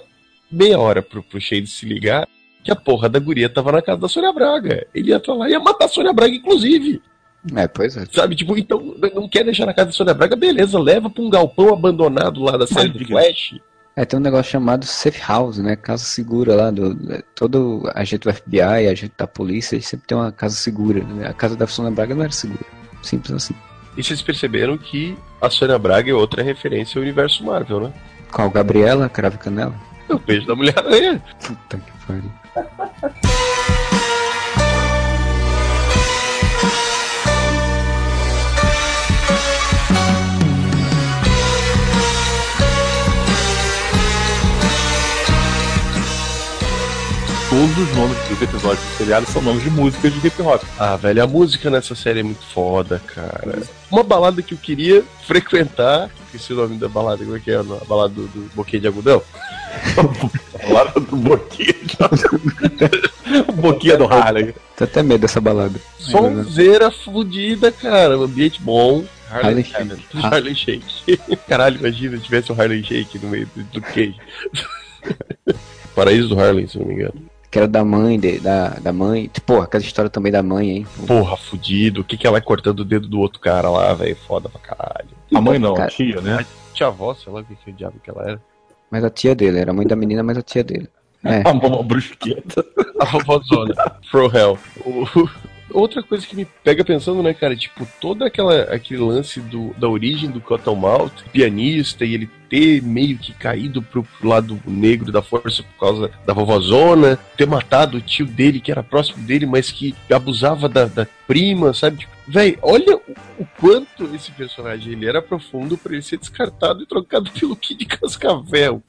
meia hora pro, pro Shade se ligar que a porra da guria tava na casa da Sônia Braga. Ele ia pra lá e ia matar a Sônia Braga, inclusive. É, pois é. Sabe, tipo, então, não quer deixar na casa da Sônia Braga? Beleza, leva pra um galpão abandonado lá da série do Flash. É, tem um negócio chamado Safe House, né? Casa segura lá. Do, todo agente do F B I, agente da polícia, eles sempre tem uma casa segura. Né? A casa da Sônia Braga não era segura. Simples assim. E vocês perceberam que a Sônia Braga é outra referência ao universo Marvel, né? Qual? Gabriela, Cravo e Canela? É o beijo da Mulher-Aranha. Puta que pariu. Todos os nomes dos episódios do seriado são nomes de músicas de hip hop. Ah, velho, a música nessa série é muito foda, cara. Uma balada que eu queria frequentar, esqueci o nome da balada, como é que é? A balada do, do Boquinha de Algodão? A balada do Boquinha de Algodão. Boquinha do Harley. Tô até medo dessa balada. Sonzeira fodida, cara. Um ambiente bom. Harley, Harley Shake. Harley Shake. Caralho, imagina se tivesse um Harley Shake no meio do, do Cage. Paraíso do Harley, se não me engano. Que era da mãe, de, da, da mãe. Porra, aquela história também da mãe, hein? Porra, fudido. O que que ela é cortando o dedo do outro cara lá, velho? Foda pra caralho. A mãe não, cara, a tia, né? A tia-avó, sei lá o que que o diabo que ela era. Mas a tia dele, era a mãe da menina, mas a tia dele. É. A mão brusqueta. A vovózona. Pro hell. Outra coisa que me pega pensando, né, cara? Tipo, todo aquela, aquele lance do, da origem do Cottonmouth, pianista, e ele ter meio que caído pro, pro lado negro da força por causa da vovózona, ter matado o tio dele, que era próximo dele, mas que abusava da, da prima, sabe? Tipo, véi, olha o, o quanto esse personagem ele era profundo pra ele ser descartado e trocado pelo Kid Cascavel.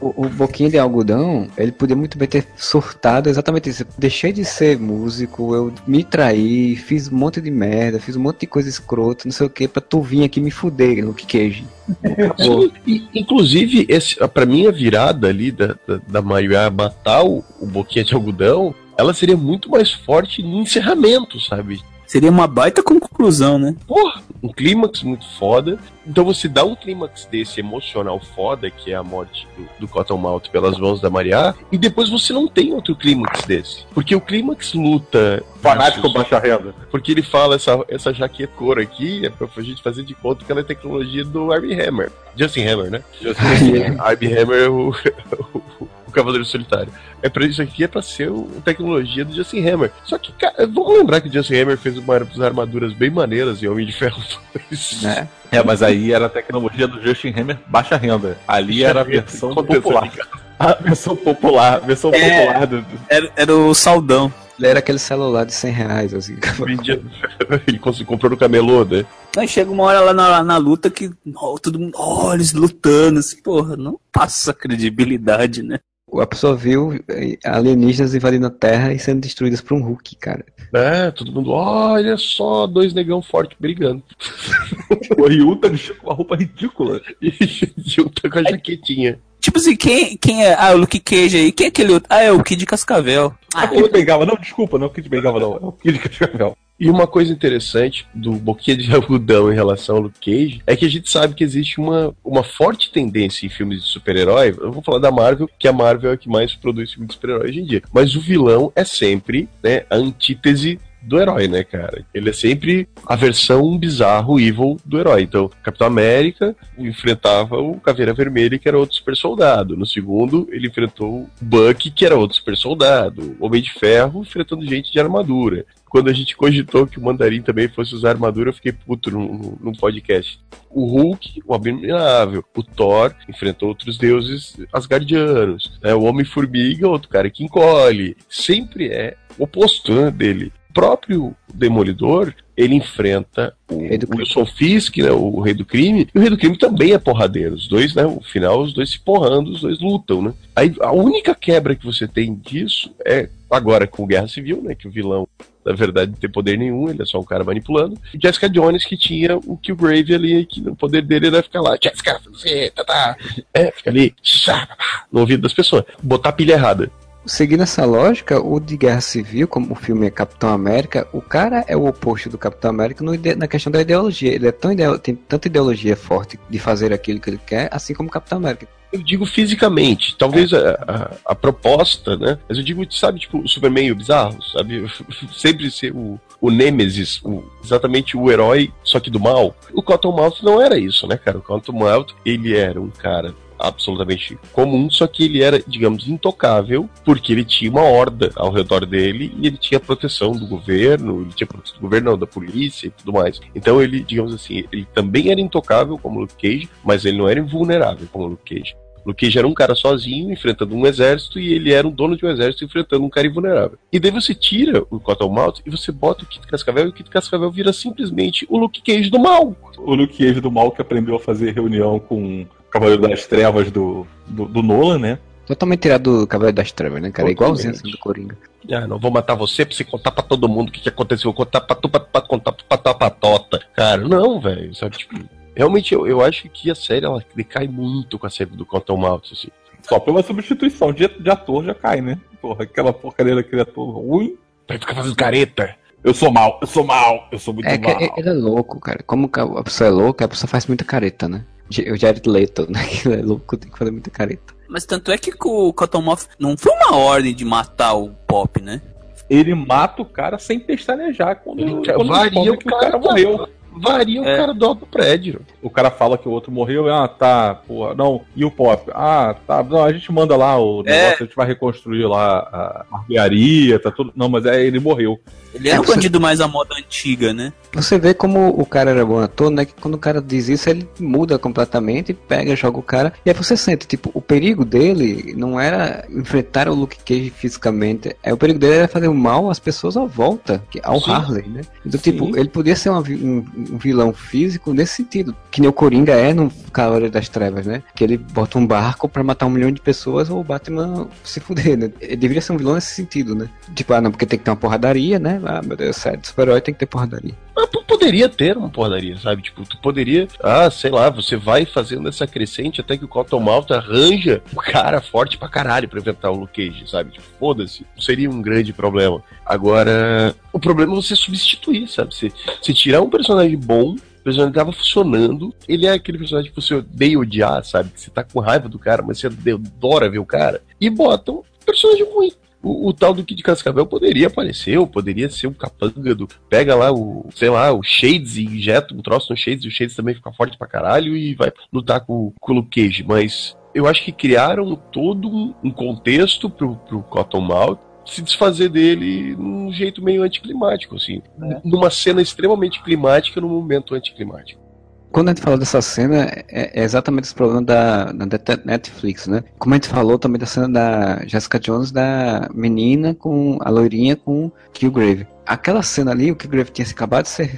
O, o Boquinha de Algodão, ele podia muito bem ter surtado exatamente isso. Eu deixei de ser músico, eu me traí, fiz um monte de merda, fiz um monte de coisa escrota, não sei o que, pra tu vir aqui me fuder, Luke Cage. Sim, e, inclusive, esse, pra mim a virada ali da, da, da Mariah matar o, o Boquinha de Algodão, ela seria muito mais forte no encerramento, sabe? Seria uma baita conclusão, né? Porra, um clímax muito foda. Então você dá um clímax desse emocional foda, que é a morte do, do Cottonmouth pelas mãos da Mariah, e depois você não tem outro clímax desse. Porque o clímax luta... Fanático baixa renda. Porque ele fala, essa, essa jaqueta cor aqui é pra gente fazer de conta que ela é tecnologia do Armie Hammer. Justin Hammer, né? Justin Hammer. Armie Hammer é o... Cavaleiro Solitário. É pra isso aqui, é pra ser a tecnologia do Justin Hammer. Só que, cara, vamos lembrar que o Justin Hammer fez umas armaduras bem maneiras em Homem de Ferro dois. Né? É, mas aí era a tecnologia do Justin Hammer baixa renda. Ali era a versão popular. A versão popular, a versão é, popular do... era, era o saldão. Ele era aquele celular de cem reais, assim. Ele conseguiu, comprou no camelô, né? Aí chega uma hora lá na, na luta que oh, todo mundo, oh, eles lutando, assim, porra, não passa credibilidade, né? A pessoa viu alienígenas invadindo a Terra e sendo destruídas por um Hulk, cara. É, todo mundo, olha só, dois negão fortes brigando. O Yuta com a roupa ridícula. E Yuta com a jaquetinha. Tipo assim, quem, quem é? Ah, o Luke Cage aí. Quem é aquele outro? Ah, é o Kid Cascavel. Ah, o Kid Bengala. Não, desculpa, não é o Kid Bengala, não. É o Kid Cascavel. E uma coisa interessante do Boquinha de Algodão em relação ao Luke Cage é que a gente sabe que existe uma, uma forte tendência em filmes de super-herói. Eu vou falar da Marvel, que a Marvel é a que mais produz filmes de super-herói hoje em dia. Mas o vilão é sempre, né, a antítese do herói, né, cara? Ele é sempre a versão bizarro, evil do herói. Então, Capitão América enfrentava o Caveira Vermelha, que era outro super soldado. No segundo, ele enfrentou o Bucky, que era outro super soldado. O Homem de Ferro enfrentando gente de armadura. Quando a gente cogitou que o Mandarim também fosse usar armadura, eu fiquei puto num, num podcast. O Hulk, o Abominável. O Thor enfrentou outros deuses asgardianos. Né? O Homem-Formiga, outro cara que encolhe. Sempre é o oposto, né, dele. O próprio Demolidor, ele enfrenta o Wilson Fisk, né, o Rei do Crime, e o Rei do Crime também é porradeiro. Os dois, né, no final, os dois se porrando, os dois lutam, né? Aí, a única quebra que você tem disso é, agora com Guerra Civil, né, que o vilão, na verdade, não tem poder nenhum, ele é só um cara manipulando. E Jessica Jones, que tinha o Killgrave ali, que o poder dele era ficar lá, Jessica, você, tá, tá, é, fica ali, no ouvido das pessoas, botar a pilha errada. Seguindo essa lógica, o de Guerra Civil, como o filme é Capitão América, o cara é o oposto do Capitão América no ide- na questão da ideologia. Ele é tão ideo- tem tanta ideologia forte de fazer aquilo que ele quer, assim como o Capitão América. Eu digo fisicamente, talvez a, a, a proposta, né? Mas eu digo, sabe, tipo, o Superman bizarro, sabe? Sempre ser o, o Nemesis, o, exatamente o herói, só que do mal. O Cottonmouth não era isso, né, cara? O Cottonmouth, ele era um cara absolutamente comum, só que ele era, digamos, intocável, porque ele tinha uma horda ao redor dele e ele tinha proteção do governo, ele tinha proteção do governo, não, da polícia e tudo mais. Então ele, digamos assim, ele também era intocável como Luke Cage, mas ele não era invulnerável como Luke Cage. Luke Cage era um cara sozinho, enfrentando um exército, e ele era um dono de um exército, enfrentando um cara invulnerável. E daí você tira o Cottonmouth e você bota o Kid Cascavel, e o Kid Cascavel vira simplesmente o Luke Cage do mal. O Luke Cage do mal que aprendeu a fazer reunião com Cavaleiro das Trevas do, do, do Nolan, né? Totalmente tirado do Cavaleiro das Trevas, né, cara? É igualzinho assim do Coringa. Ah, não vou matar você pra você contar pra todo mundo o que, que aconteceu. Eu vou contar pra tu, pra, pra contar pra tua patota. Cara, não, velho. Sabe, tipo, realmente eu, eu acho que a série, ela decai muito com a série do Cottonmouth, assim. Só pela substituição de, de ator já cai, né? Porra, aquela porcaria daquele ator ruim. Vai ficar fazendo careta. Eu sou mal, eu sou mal, eu sou muito é, mal. É, ele é louco, cara. Como a pessoa é louca, a pessoa faz muita careta, né? Eu já leto, né? Ele é louco, tem que fazer muita careta. Mas tanto é que o Cottonmouth não foi uma ordem de matar o Pop, né? Ele mata o cara sem pestanejar. Quando ele quando varia o, que cara o cara morreu. morreu. Varia, é. O cara do outro prédio. O cara fala que o outro morreu, ah, tá, porra, não, e o Pop? Ah, tá, não, a gente manda lá o negócio, é. A gente vai reconstruir lá a barbearia, tá tudo, não, mas é, ele morreu. Ele era é um bandido mais à moda antiga, né? Você vê como o cara era bom ator, né, que quando o cara diz isso, ele muda completamente, pega, joga o cara, e aí você sente, tipo, o perigo dele não era enfrentar o Luke Cage fisicamente, é, o perigo dele era fazer mal às pessoas à volta, ao Sim. Harley, né? Então, Sim. tipo, ele podia ser uma, um um vilão físico nesse sentido, que nem o Coringa é no Cavaleiro das Trevas, né? Que ele bota um barco pra matar um milhão de pessoas ou o Batman se fuder, né? Ele deveria ser um vilão nesse sentido, né? Tipo, ah, não, porque tem que ter uma porradaria, né? Ah, meu Deus, sério, super-herói tem que ter porradaria. Mas tu poderia ter uma porradaria, sabe? Tipo, tu poderia, ah, sei lá, você vai fazendo essa crescente até que o Cottonmouth arranja um cara forte pra caralho pra enfrentar o Luke Cage, sabe? Tipo, foda-se, seria um grande problema. Agora, o problema é você substituir, sabe? Você, você tirar um personagem bom, o personagem tava funcionando, ele é aquele personagem que você odeia odiar, sabe? Você tá com raiva do cara, mas você adora ver o cara, e botam um personagem ruim. O, o tal do Kid Cascavel poderia aparecer, ou poderia ser um capanga do... Pega lá o, sei lá, o Shades e injeta um troço no Shades, e o Shades também fica forte pra caralho e vai lutar com, com o Luke Cage, mas eu acho que criaram todo um contexto pro, pro Cottonmouth se desfazer dele num jeito meio anticlimático, assim. É. Numa cena extremamente climática, num momento anticlimático. Quando a gente fala dessa cena, é exatamente esse problema da, da Netflix, né? Como a gente falou também da cena da Jessica Jones, da menina com a loirinha com Killgrave. Aquela cena ali, o Killgrave tinha acabado de ser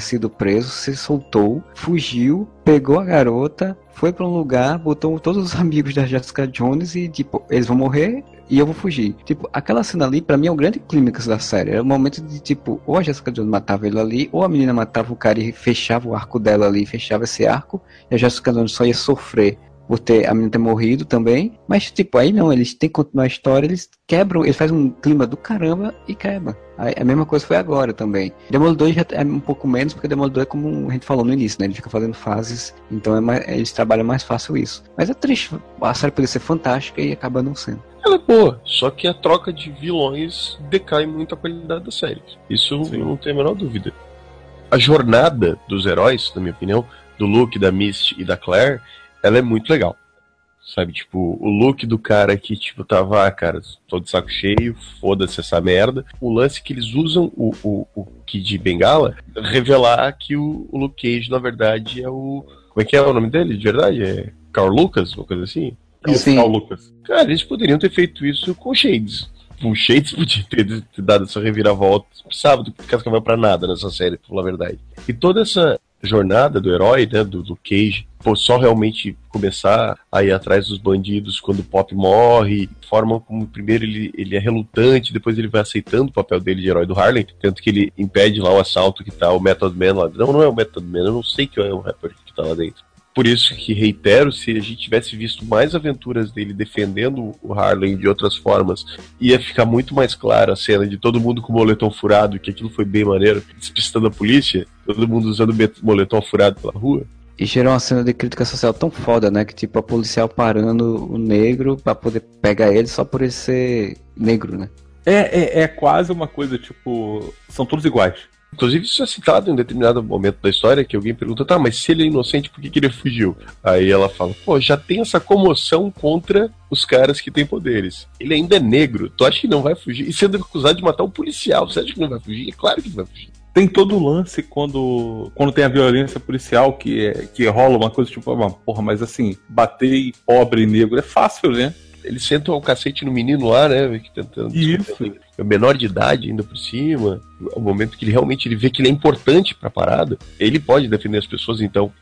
sido preso, se soltou, fugiu, pegou a garota, foi pra um lugar, botou todos os amigos da Jessica Jones e, tipo, eles vão morrer... E eu vou fugir. Tipo, aquela cena ali, pra mim, é um grande clímax da série. Era o um momento de, tipo, ou a Jessica Jones matava ele ali, ou a menina matava o cara e fechava o arco dela ali, fechava esse arco, e a Jessica Jones só ia sofrer por ter a menina ter morrido também. Mas, tipo, aí não, eles têm que continuar a história, eles quebram, eles fazem um clima do caramba e quebra. Aí, a mesma coisa foi agora também. Demolidor já é um pouco menos, porque Demolidor é como a gente falou no início, né? Ele fica fazendo fases, então é mais, eles trabalham mais fácil isso. Mas é triste, a série poderia ser fantástica e acaba não sendo. Ela é boa, só que a troca de vilões decai muito a qualidade da série. Isso Sim. não tem a menor dúvida. A jornada dos heróis, na minha opinião, do Luke, da Misty e da Claire, ela é muito legal. Sabe, tipo, o Luke do cara que, tipo, tava, ah, cara, tô de saco cheio, foda-se essa merda. O lance que eles usam o, o, o Kid Bengala, revelar que o, o Luke Cage, na verdade, é o... Como é que é o nome dele, de verdade? É Carl Lucas, uma coisa assim? É o Carl Lucas. Cara, eles poderiam ter feito isso com o Shades. O Shades podia ter dado essa reviravolta. Sábado, que Cascavel pra nada nessa série, pra falar a verdade. E toda essa jornada do herói, né, do, do Cage, pô, só realmente começar a ir atrás dos bandidos quando o Pop morre, forma como primeiro ele, ele é relutante, depois ele vai aceitando o papel dele de herói do Harlem, tanto que ele impede lá o assalto que tá o Method Man lá. Não, não é o Method Man, eu não sei que é o rapper que tá lá dentro. Por isso que, reitero, se a gente tivesse visto mais aventuras dele defendendo o Harlem de outras formas, ia ficar muito mais claro a cena de todo mundo com o moletom furado, que aquilo foi bem maneiro, despistando a polícia, todo mundo usando moletom furado pela rua. E gerou uma cena de crítica social tão foda, né? Que tipo, a policial parando o negro pra poder pegar ele só por ele ser negro, né? É, é, é quase uma coisa, tipo, são todos iguais. Inclusive isso é citado em determinado momento da história, que alguém pergunta, tá, mas se ele é inocente, por que, que ele fugiu? Aí ela fala, pô, já tem essa comoção contra os caras que têm poderes. Ele ainda é negro, tu acha que não vai fugir? E sendo acusado de matar um policial, você acha que não vai fugir? É claro que vai fugir. Tem todo o lance quando, quando tem a violência policial, que, é, que rola uma coisa tipo, ah, porra, mas assim, bater em pobre e negro é fácil, né? Eles sentam o cacete no menino lá, né? Tentando isso. É menor de idade ainda por cima. O momento que ele realmente ele vê que ele é importante pra parada, ele pode defender as pessoas, então.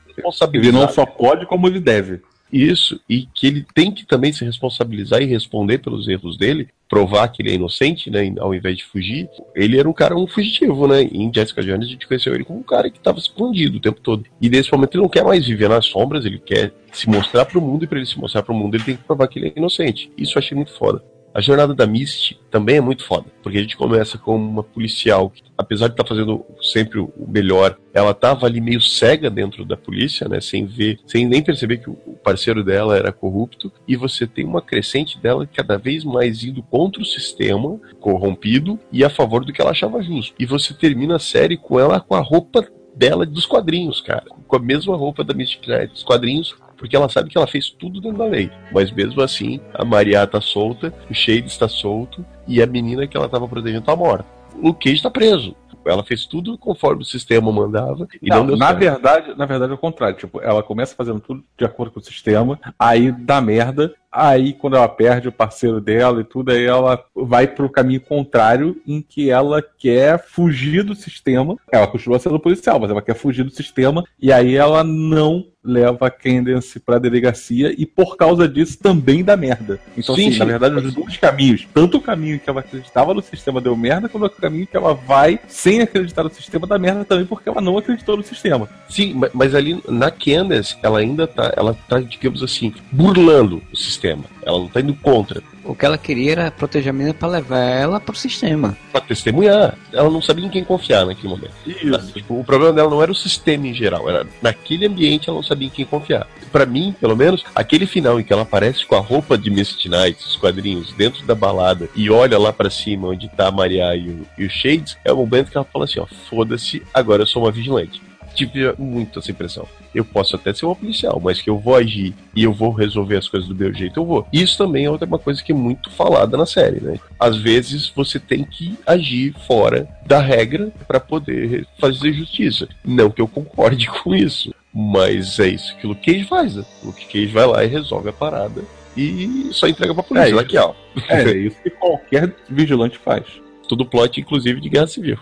Ele não só pode, como ele deve. Isso, e que ele tem que também se responsabilizar e responder pelos erros dele, provar que ele é inocente, né, ao invés de fugir. Ele era um cara, um fugitivo, né, e em Jessica Jones a gente conheceu ele como um cara que estava escondido o tempo todo, e nesse momento ele não quer mais viver nas sombras, ele quer se mostrar pro mundo, e para ele se mostrar pro mundo ele tem que provar que ele é inocente. Isso eu achei muito foda. A jornada da Misty também é muito foda, porque a gente começa com uma policial que, apesar de estar fazendo sempre o melhor, ela estava ali meio cega dentro da polícia, né, sem ver, sem nem perceber que o parceiro dela era corrupto, e você tem uma crescente dela cada vez mais indo contra o sistema corrompido e a favor do que ela achava justo. E você termina a série com ela com a roupa dela dos quadrinhos, cara, com a mesma roupa da Misty Knight dos quadrinhos, porque ela sabe que ela fez tudo dentro da lei. Mas mesmo assim, a Mariah tá solta, o Shade está solto, e a menina que ela tava protegendo tá morta. O Luke Cage tá preso. Ela fez tudo conforme o sistema mandava. E não, não deu na certo. Verdade, na verdade é o contrário. Tipo, ela começa fazendo tudo de acordo com o sistema, aí dá merda, aí quando ela perde o parceiro dela e tudo, aí ela vai pro caminho contrário, em que ela quer fugir do sistema. Ela continua sendo policial, mas ela quer fugir do sistema, e aí ela não leva a Candace pra delegacia, e por causa disso também dá merda. Então, sim, assim, sim, na verdade, os dois caminhos, tanto o caminho que ela acreditava no sistema deu merda, como o caminho que ela vai sem acreditar no sistema dá merda também, porque ela não acreditou no sistema. Sim, mas ali na Candace, ela ainda tá, ela tá, digamos assim, burlando o sistema. Ela não tá indo contra. O que ela queria era proteger a menina pra levar ela pro sistema. Pra testemunhar. Ela não sabia em quem confiar naquele momento. Isso. Tipo, o problema dela não era o sistema em geral. Era naquele ambiente ela não sabia em quem confiar. Pra mim, pelo menos, aquele final em que ela aparece com a roupa de Misty Knight, os quadrinhos, dentro da balada, e olha lá pra cima onde tá a Mariah e o, e o Shades, é o momento que ela fala assim, ó, foda-se, agora eu sou uma vigilante. Tive muito essa impressão. Eu posso até ser uma policial, mas que eu vou agir e eu vou resolver as coisas do meu jeito, eu vou. Isso também é outra coisa que é muito falada na série, né? Às vezes você tem que agir fora da regra para poder fazer justiça. Não que eu concorde com isso, mas é isso que o Luke Cage faz, né? O Luke Cage vai lá e resolve a parada e só entrega pra polícia. É, aqui, ó. É, é isso que qualquer vigilante faz. Tudo plot, inclusive, de Guerra Civil.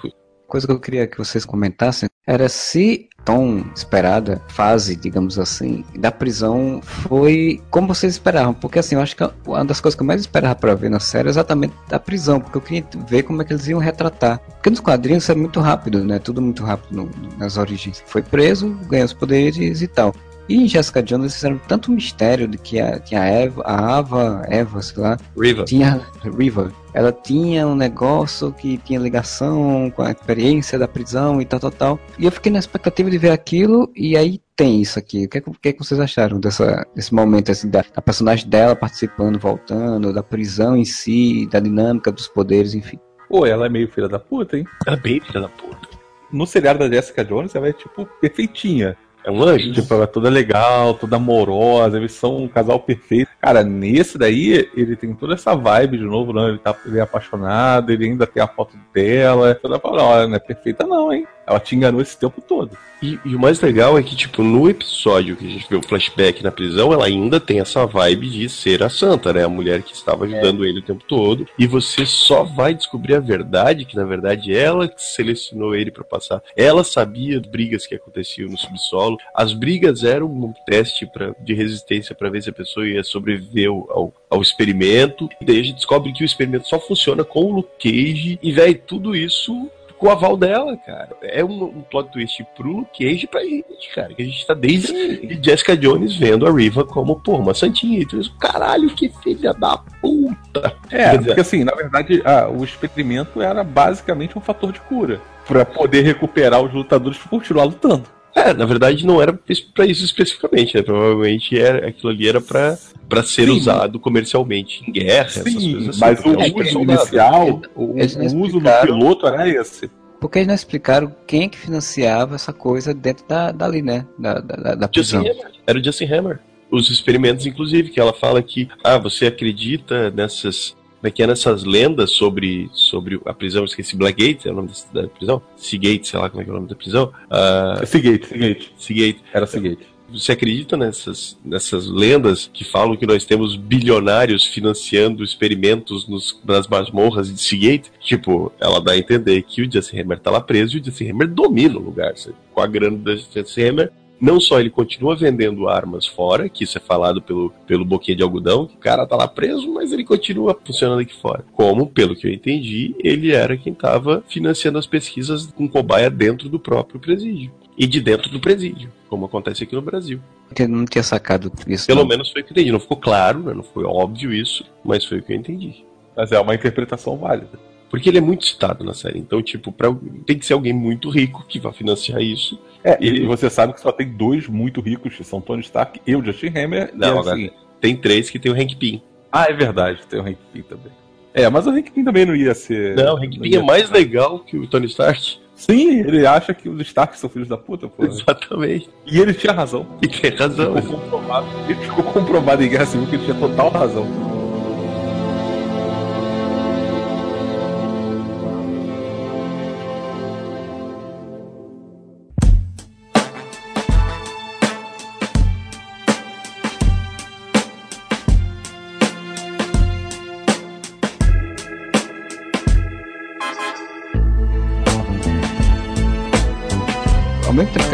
Coisa que eu queria que vocês comentassem era se tão esperada fase, digamos assim, da prisão foi como vocês esperavam, porque assim, eu acho que uma das coisas que eu mais esperava pra ver na série é exatamente a prisão, porque eu queria ver como é que eles iam retratar, porque nos quadrinhos isso é muito rápido, né, tudo muito rápido no, nas origens, foi preso, ganhou os poderes e tal. E em Jessica Jones eles fizeram tanto mistério de que a, tinha a Eva, a Ava, Eva, sei lá, River. Tinha River. Ela tinha um negócio que tinha ligação com a experiência da prisão e tal, tal, tal. E eu fiquei na expectativa de ver aquilo, e aí tem isso aqui. O que, o que vocês acharam dessa, desse momento, assim, da, da personagem dela participando, voltando, da prisão em si, da dinâmica dos poderes, enfim. Pô, ela é meio filha da puta, hein? Ela é bem filha da puta. No seriado da Jessica Jones, ela é, tipo, perfeitinha. É um anjo, tipo, ela é toda legal, toda amorosa, eles são um casal perfeito. Cara, nesse daí, ele tem toda essa vibe de novo, né? Ele, tá, ele é apaixonado, ele ainda tem a foto dela. Toda fala, olha, não é perfeita não, hein? Ela te enganou esse tempo todo. E, e o mais legal é que, tipo, no episódio que a gente vê o flashback na prisão, ela ainda tem essa vibe de ser a santa, né? A mulher que estava ajudando é. ele o tempo todo. E você só vai descobrir a verdade, que na verdade ela que selecionou ele pra passar. Ela sabia das brigas que aconteciam no subsolo. As brigas eram um teste pra, de resistência para ver se a pessoa ia sobreviver ao, ao experimento. E daí a gente descobre que o experimento só funciona com o Luke Cage. E, velho, tudo isso com o aval dela, cara. É um, um plot twist pro Luke Cage pra gente, cara. Que a gente tá desde de Jessica Jones vendo a Areva como, pô, uma santinha. Então, caralho, que filha da puta. É, dizer, porque assim, na verdade, ah, o experimento era basicamente um fator de cura pra poder recuperar os lutadores por continuar lutando. É, na verdade não era pra isso especificamente, né? Provavelmente era, aquilo ali era pra, pra ser sim, usado comercialmente em guerra, sim, essas coisas assim. Mas o é uso inicial, o uso do piloto era esse. Porque eles não explicaram quem é que financiava essa coisa dentro da, dali, né? Da, da, da prisão. Justin Hammer. Era o Justin Hammer. Os experimentos, inclusive, que ela fala que, ah, você acredita nessas... Como é que é nessas lendas sobre, sobre a prisão? Eu esqueci, Blackgate é o nome da, da prisão? Seagate, sei lá como é que é o nome da prisão. Uh, Seagate, Seagate. Seagate. Era Seagate. Você acredita nessas, nessas lendas que falam que nós temos bilionários financiando experimentos nos, nas masmorras de Seagate? Tipo, ela dá a entender que o Jesse Hammer tá lá preso e o Jesse Hammer domina o lugar. Sabe? Com a grana do Jesse Hammer, não só ele continua vendendo armas fora, que isso é falado pelo, pelo boquinha de algodão, que o cara tá lá preso, mas ele continua funcionando aqui fora. Como, pelo que eu entendi, ele era quem tava financiando as pesquisas com cobaia dentro do próprio presídio. E de dentro do presídio, como acontece aqui no Brasil. Eu não tinha sacado isso. Pelo não. menos foi o que eu entendi. Não ficou claro, né? Não foi óbvio isso, mas foi o que eu entendi. Mas é uma interpretação válida. Porque ele é muito citado na série, então tipo pra... tem que ser alguém muito rico que vá financiar isso. É, ele... E você sabe que só tem dois muito ricos, que são Tony Stark e o Justin Hammer. Não, agora assim... tem três, que tem o Hank Pym. Ah, é verdade, tem o Hank Pym também. É, mas o Hank Pym também não ia ser... Não, o Hank Pym é mais legal que o Tony Stark. Sim, ele acha que os Stark são filhos da puta, pô. Exatamente. E ele tinha razão. E tem razão. Ele ficou comprovado, ele ficou comprovado em Guerra Civil que ele tinha total razão.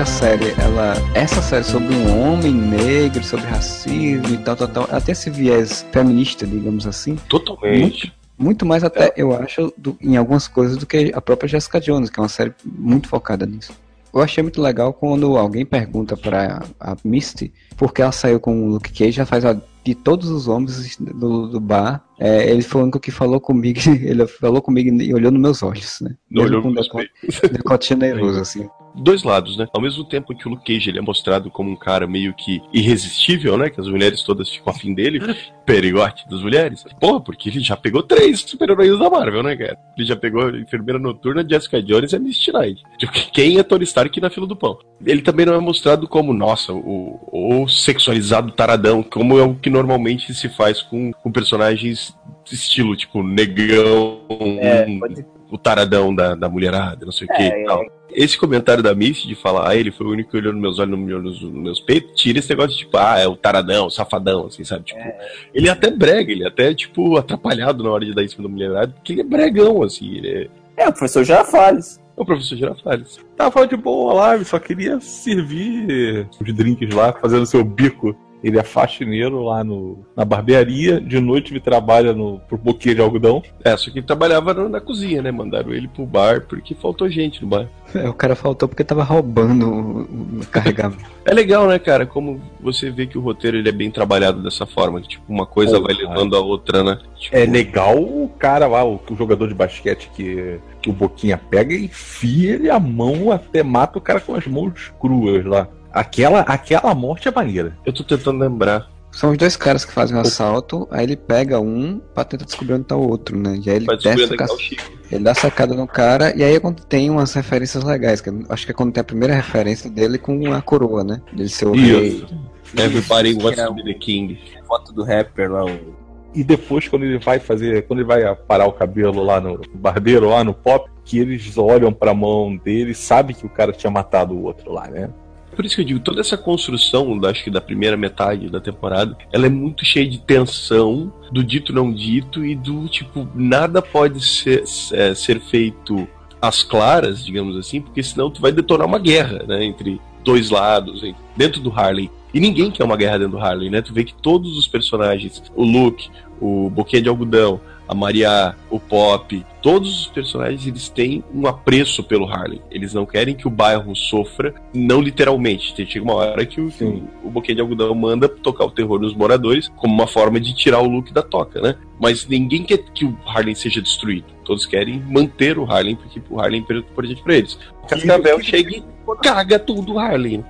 A série, ela, essa série sobre um homem negro, sobre racismo e tal, tal, tal, até esse viés feminista, digamos assim. Totalmente. Muito, muito mais até, é. eu acho, do, em algumas coisas do que a própria Jessica Jones, que é uma série muito focada nisso. Eu achei muito legal quando alguém pergunta pra a Misty por que ela saiu com o Luke Cage, já faz a, de todos os homens do, do bar, é, ele foi o único que falou comigo, ele falou comigo e olhou nos meus olhos, né? Não olhou nos meus olhos. Decote generoso, assim. Dois lados, né? Ao mesmo tempo que o Luke Cage ele é mostrado como um cara meio que irresistível, né? Que as mulheres todas ficam afim dele, perigote das mulheres. Porra, porque ele já pegou três super-heróis da Marvel, né, cara? Ele já pegou a Enfermeira Noturna, Jessica Jones e a Misty Knight. Quem é Tony Stark na fila do pão? Ele também não é mostrado como, nossa, o, o sexualizado taradão, como é o que normalmente se faz com, com personagens estilo, tipo, negão, é, pode... o taradão da, da mulherada, não sei o é, que e tal. É. Esse comentário da Misty de falar, ah, ele foi o único que olhou nos meus olhos, não me olhou nos meus peitos, tira esse negócio de tipo, ah, é o taradão, o safadão, assim, sabe? Tipo, é. Ele é até brega, ele é até, tipo, atrapalhado na hora de dar em cima da mulherada, porque ele é bregão, assim, ele é... É, o professor Girafales. É o professor Girafales. Tava falando de boa lá, só queria servir os drinks lá, fazendo seu bico. Ele é faxineiro lá no, na barbearia, de noite ele trabalha no, pro boquinha de algodão. É, só que ele trabalhava na, na cozinha, né? Mandaram ele pro bar porque faltou gente no bar. É, o cara faltou porque tava roubando o, o carregamento. É legal, né, cara? Como você vê que o roteiro ele é bem trabalhado dessa forma. Que, tipo, uma coisa oh, vai cara. levando a outra, né? Tipo... É legal o cara lá, o, o jogador de basquete que, que o boquinha pega e enfia ele a mão até mata o cara com as mãos cruas lá. Aquela, aquela morte é maneira. Eu tô tentando lembrar. São os dois caras que fazem um assalto, aí ele pega um pra tentar descobrir onde tá o outro, né? E aí ele, desce, ca... ele dá sacada no cara, e aí é quando tem umas referências legais. Que acho que é quando tem a primeira referência dele com a coroa, né? Ele ser o rei. Everybody wants to be the king. Foto do rapper lá, o... E depois, quando ele vai fazer, quando ele vai parar o cabelo lá no barbeiro, lá no pop, que eles olham pra mão dele e sabem que o cara tinha matado o outro lá, né? Por isso que eu digo, toda essa construção, acho que da primeira metade da temporada, ela é muito cheia de tensão, do dito não dito e do tipo, nada pode ser, é, ser feito às claras, digamos assim, porque senão tu vai detonar uma guerra, né, entre dois lados, dentro do Harlem. E ninguém quer uma guerra dentro do Harlem, né? Tu vê que todos os personagens, o Luke, o Boquinha de Algodão, a Maria, o Pop, todos os personagens, eles têm um apreço pelo Harlem. Eles não querem que o bairro sofra, não literalmente. Chega uma hora que o, o Boquinha de Algodão manda tocar o terror nos moradores como uma forma de tirar o Luke da toca, né? Mas ninguém quer que o Harlem seja destruído. Todos querem manter o Harlem, porque o Harlem é importante pra eles. O Cascavel e... chega e caga tudo o Harlem.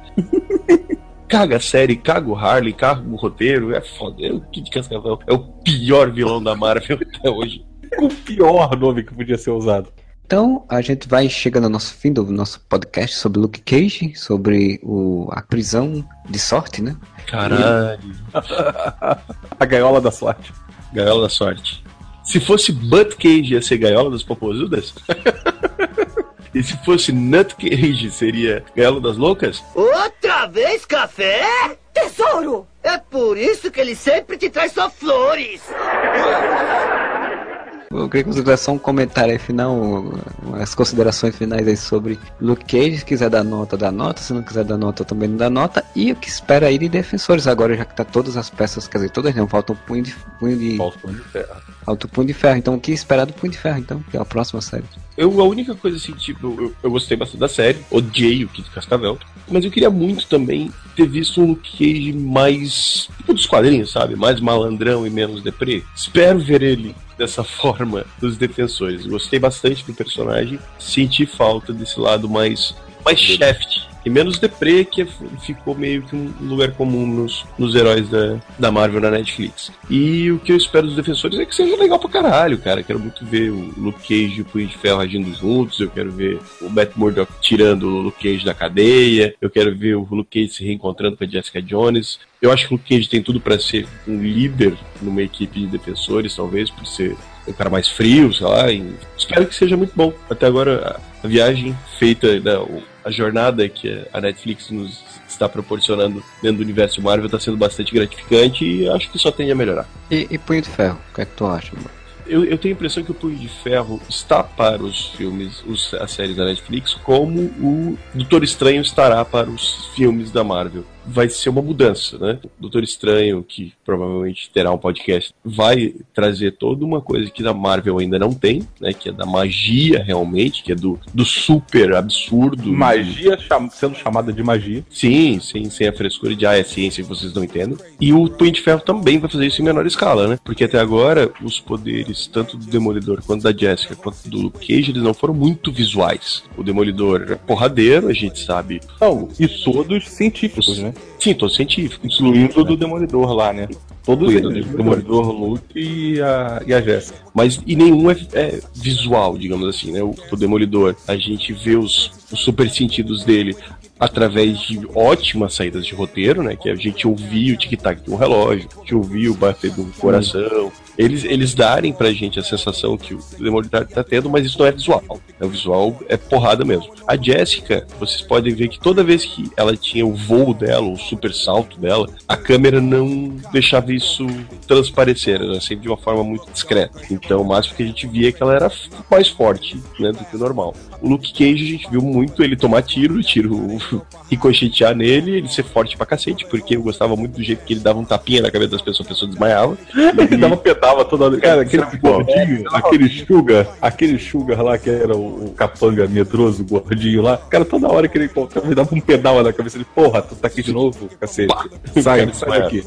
Caga a série, caga o Harley, caga o roteiro, é foda. O Kid Cascavel é o pior vilão da Marvel até hoje. É o pior nome que podia ser usado. Então, a gente vai chegando ao nosso fim do nosso podcast sobre Luke Cage, sobre o, a prisão de sorte, né? Caralho. A gaiola da sorte. Gaiola da sorte. Se fosse Butt Cage, ia ser gaiola das popozudas? E se fosse Nut Cage, seria Gaiola das Loucas? Outra vez café? Tesouro! É por isso que ele sempre te traz só flores! Eu queria que você desse um comentário aí final, as considerações finais aí sobre Luke Cage. Se quiser dar nota, dá nota. Se não quiser dar nota, também não dá nota. E o que espera aí de Defensores agora, já que tá todas as peças, quer dizer, todas não, falta o punho de, punho de... Falta o punho de ferro. Falta o punho de ferro. Então, o que esperar do punho de ferro, então, que é a próxima série? Eu, a única coisa assim, tipo, eu, eu gostei bastante da série, odiei o Kid Cascavel, mas eu queria muito também ter visto um Luke Cage mais, tipo dos quadrinhos, sabe? Mais malandrão e menos deprê. Espero ver ele dessa forma dos Defensores. Gostei bastante do personagem, senti falta desse lado mais, mais shaft e menos deprê, que ficou meio que um lugar comum nos, nos heróis da, da Marvel na Netflix. E o que eu espero dos Defensores é que seja legal pra caralho, cara. Quero muito ver o Luke Cage e o Punho de Ferro agindo juntos, eu quero ver o Matt Murdock tirando o Luke Cage da cadeia, eu quero ver o Luke Cage se reencontrando com a Jessica Jones. Eu acho que o Luke Cage tem tudo pra ser um líder numa equipe de Defensores, talvez, por ser um cara mais frio, sei lá. E espero que seja muito bom. Até agora, a viagem feita, né, a jornada que a Netflix nos está proporcionando dentro do universo Marvel está sendo bastante gratificante e acho que só tende a melhorar. E, e Punho de Ferro, o que é que tu acha, mano? Eu, eu tenho a impressão que o Punho de Ferro está para os filmes, os, as séries da Netflix, como o Doutor Estranho estará para os filmes da Marvel. Vai ser uma mudança, né? O Doutor Estranho, que provavelmente terá um podcast, vai trazer toda uma coisa que da Marvel ainda não tem, né? Que é da magia, realmente, que é do, do super absurdo. Magia cham- sendo chamada de magia. Sim, sim, sem a frescura de, ah, é ciência que vocês não entendem. E o Punho de Ferro também vai fazer isso em menor escala, né? Porque até agora, os poderes, tanto do Demolidor, quanto da Jessica, quanto do Luke Cage, eles não foram muito visuais. O Demolidor é porradeiro, a gente sabe. Não, e todos científicos, né? Sim, todos científicos. Incluindo do Demolidor lá, né? Todos eles, do Demolidor, Luke e a, e a Jéssica. Mas e nenhum é, é visual, digamos assim, né? O, o Demolidor, a gente vê os, os super sentidos dele através de ótimas saídas de roteiro, né? Que a gente ouvia o tic-tac de um relógio, a gente ouvia o bater do coração. Eles, eles darem pra gente a sensação que o Demolidor tá tendo, mas isso não é visual. É o visual, é porrada mesmo. A Jessica, vocês podem ver que toda vez que ela tinha o voo dela, o super salto dela, a câmera não deixava isso transparecer, era sempre de uma forma muito discreta. Então, o máximo que a gente via é que ela era mais forte, né, do que o normal. O Luke Cage, a gente viu muito ele tomar tiro, tiro ricochetear nele, ele ser forte pra cacete, porque eu gostava muito do jeito que ele dava um tapinha na cabeça das pessoas, a pessoa desmaiava. Ele dava pedava toda hora. Cara, aquele gordinho, aquele sugar, aquele sugar lá que era o, o capanga medroso, o gordinho lá, cara, toda hora que ele colocava, ele dava um pedal na cabeça, ele, porra, tu tá aqui de novo, cacete. Sai, sai daqui.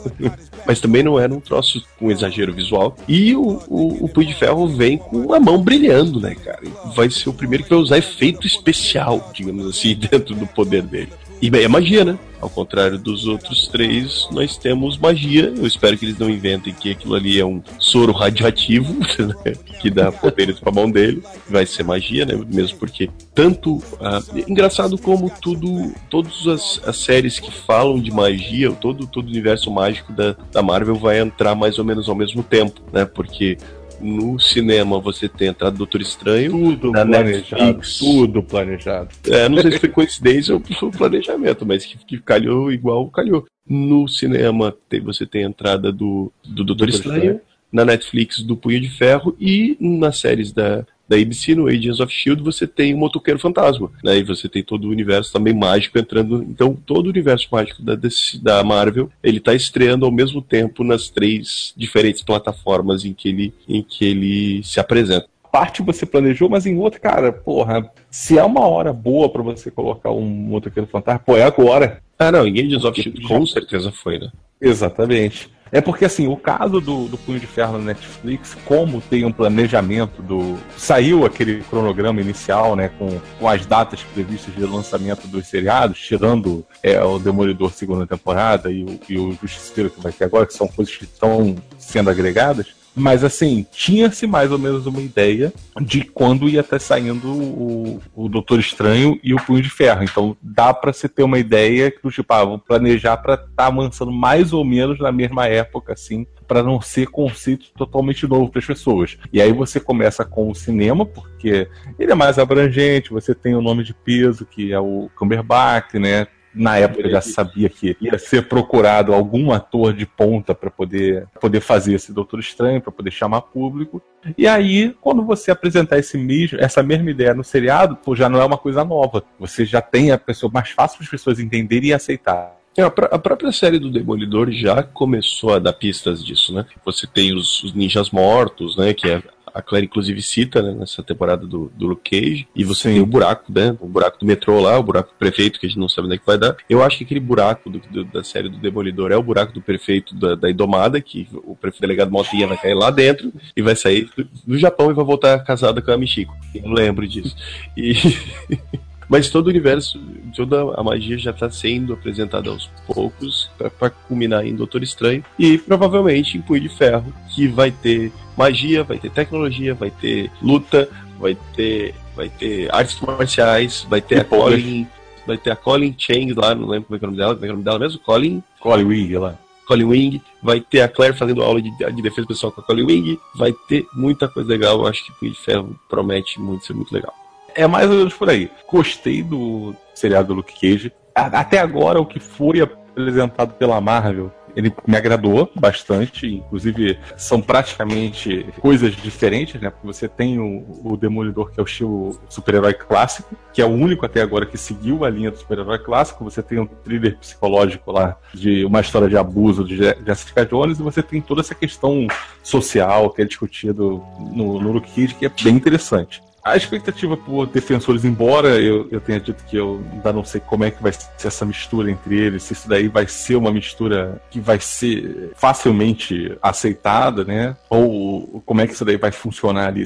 Mas também não era um troço com um exagero visual. E o, o, o Punho de Ferro vem com a mão brilhando, né, cara? Vai ser o primeiro que vai usar efeito especial, digamos assim, dentro do poder dele. E bem, é magia, né? Ao contrário dos outros três, nós temos magia. Eu espero que eles não inventem que aquilo ali é um soro radioativo, né? Que dá poderes pra mão dele. Vai ser magia, né? Mesmo porque tanto... Ah, engraçado como tudo... Todas as, as séries que falam de magia, todo, todo o universo mágico da, da Marvel vai entrar mais ou menos ao mesmo tempo, né? Porque... no cinema você tem entrado do Doutor Estranho, tudo na planejado, Netflix, tudo planejado. É, não sei se foi coincidência ou foi planejamento, mas que, que calhou igual calhou. No cinema tem, você tem a entrada do, do Doutor Estranho, na Netflix do Punho de Ferro e nas séries da, da A B C, no Agents of Shield, você tem o Motoqueiro Fantasma, né? E você tem todo o universo também mágico entrando. Então, todo o universo mágico da, D C, da Marvel, ele tá estreando ao mesmo tempo nas três diferentes plataformas em que ele, em que ele se apresenta. Parte você planejou, mas em outra, cara, porra, se é uma hora boa pra você colocar um Motoqueiro Fantasma, pô, é agora. Ah, não, em Agents of Shield com certeza foi, né? Exatamente. É porque, assim, o caso do, do Punho de Ferro na Netflix, como tem um planejamento do... Saiu aquele cronograma inicial, né, com, com as datas previstas de lançamento dos seriados, tirando é, o Demolidor segunda temporada e o, e o Justiceiro que vai ter agora, que são coisas que estão sendo agregadas. Mas, assim, tinha-se mais ou menos uma ideia de quando ia estar saindo o, o Doutor Estranho e o Punho de Ferro. Então, dá pra se ter uma ideia do tipo, ah, vou planejar pra estar avançando mais ou menos na mesma época, assim, pra não ser conceito totalmente novo para as pessoas. E aí você começa com o cinema, porque ele é mais abrangente, você tem o nome de peso, que é o Cumberbatch, né? Na época já sabia que ia ser procurado algum ator de ponta para poder, poder fazer esse Doutor Estranho, para poder chamar público. E aí, quando você apresentar esse mesmo, essa mesma ideia no seriado, pô, já não é uma coisa nova. Você já tem a pessoa mais fácil para as pessoas entenderem e aceitar. A própria série do Demolidor já começou a dar pistas disso, né? Você tem os, os ninjas mortos, né? Que é... A Claire, inclusive, cita, né, nessa temporada do, do Luke Cage. E você Sim. tem o buraco, né? O buraco do metrô lá, o buraco do prefeito, que a gente não sabe onde é que vai dar. Eu acho que aquele buraco do, do, da série do Demolidor é o buraco do prefeito da, da Indomada, que o prefeito delegado Motinha vai cair lá dentro e vai sair do, do Japão e vai voltar casada com a Michiko. Eu lembro disso. E... Mas todo o universo, toda a magia já está sendo apresentada aos poucos para culminar em Doutor Estranho e provavelmente em Punho de Ferro, que vai ter magia, vai ter tecnologia, vai ter luta, vai ter, vai ter artes marciais, vai ter a Colleen, vai ter a Colleen Chang lá, não lembro como é o nome dela, como é o nome dela mesmo, Colleen. Colleen Wing lá. Colleen Wing, vai ter a Claire fazendo aula de, de defesa pessoal com a Colleen Wing, vai ter muita coisa legal. Eu acho que Punho de Ferro promete muito ser muito legal. É mais ou menos por aí. Gostei do seriado do Luke Cage. Até agora, o que foi apresentado pela Marvel, ele me agradou bastante. Inclusive, são praticamente coisas diferentes, né? Porque você tem o, o Demolidor, que é o estilo super-herói clássico, que é o único até agora que seguiu a linha do super-herói clássico. Você tem um thriller psicológico lá, de uma história de abuso de Jessica Jones, e você tem toda essa questão social que é discutido no, no Luke Cage, que é bem interessante. A expectativa por Defensores, embora eu, eu tenha dito que eu ainda não sei como é que vai ser essa mistura entre eles, se isso daí vai ser uma mistura que vai ser facilmente aceitada, né? Ou como é que isso daí vai funcionar ali.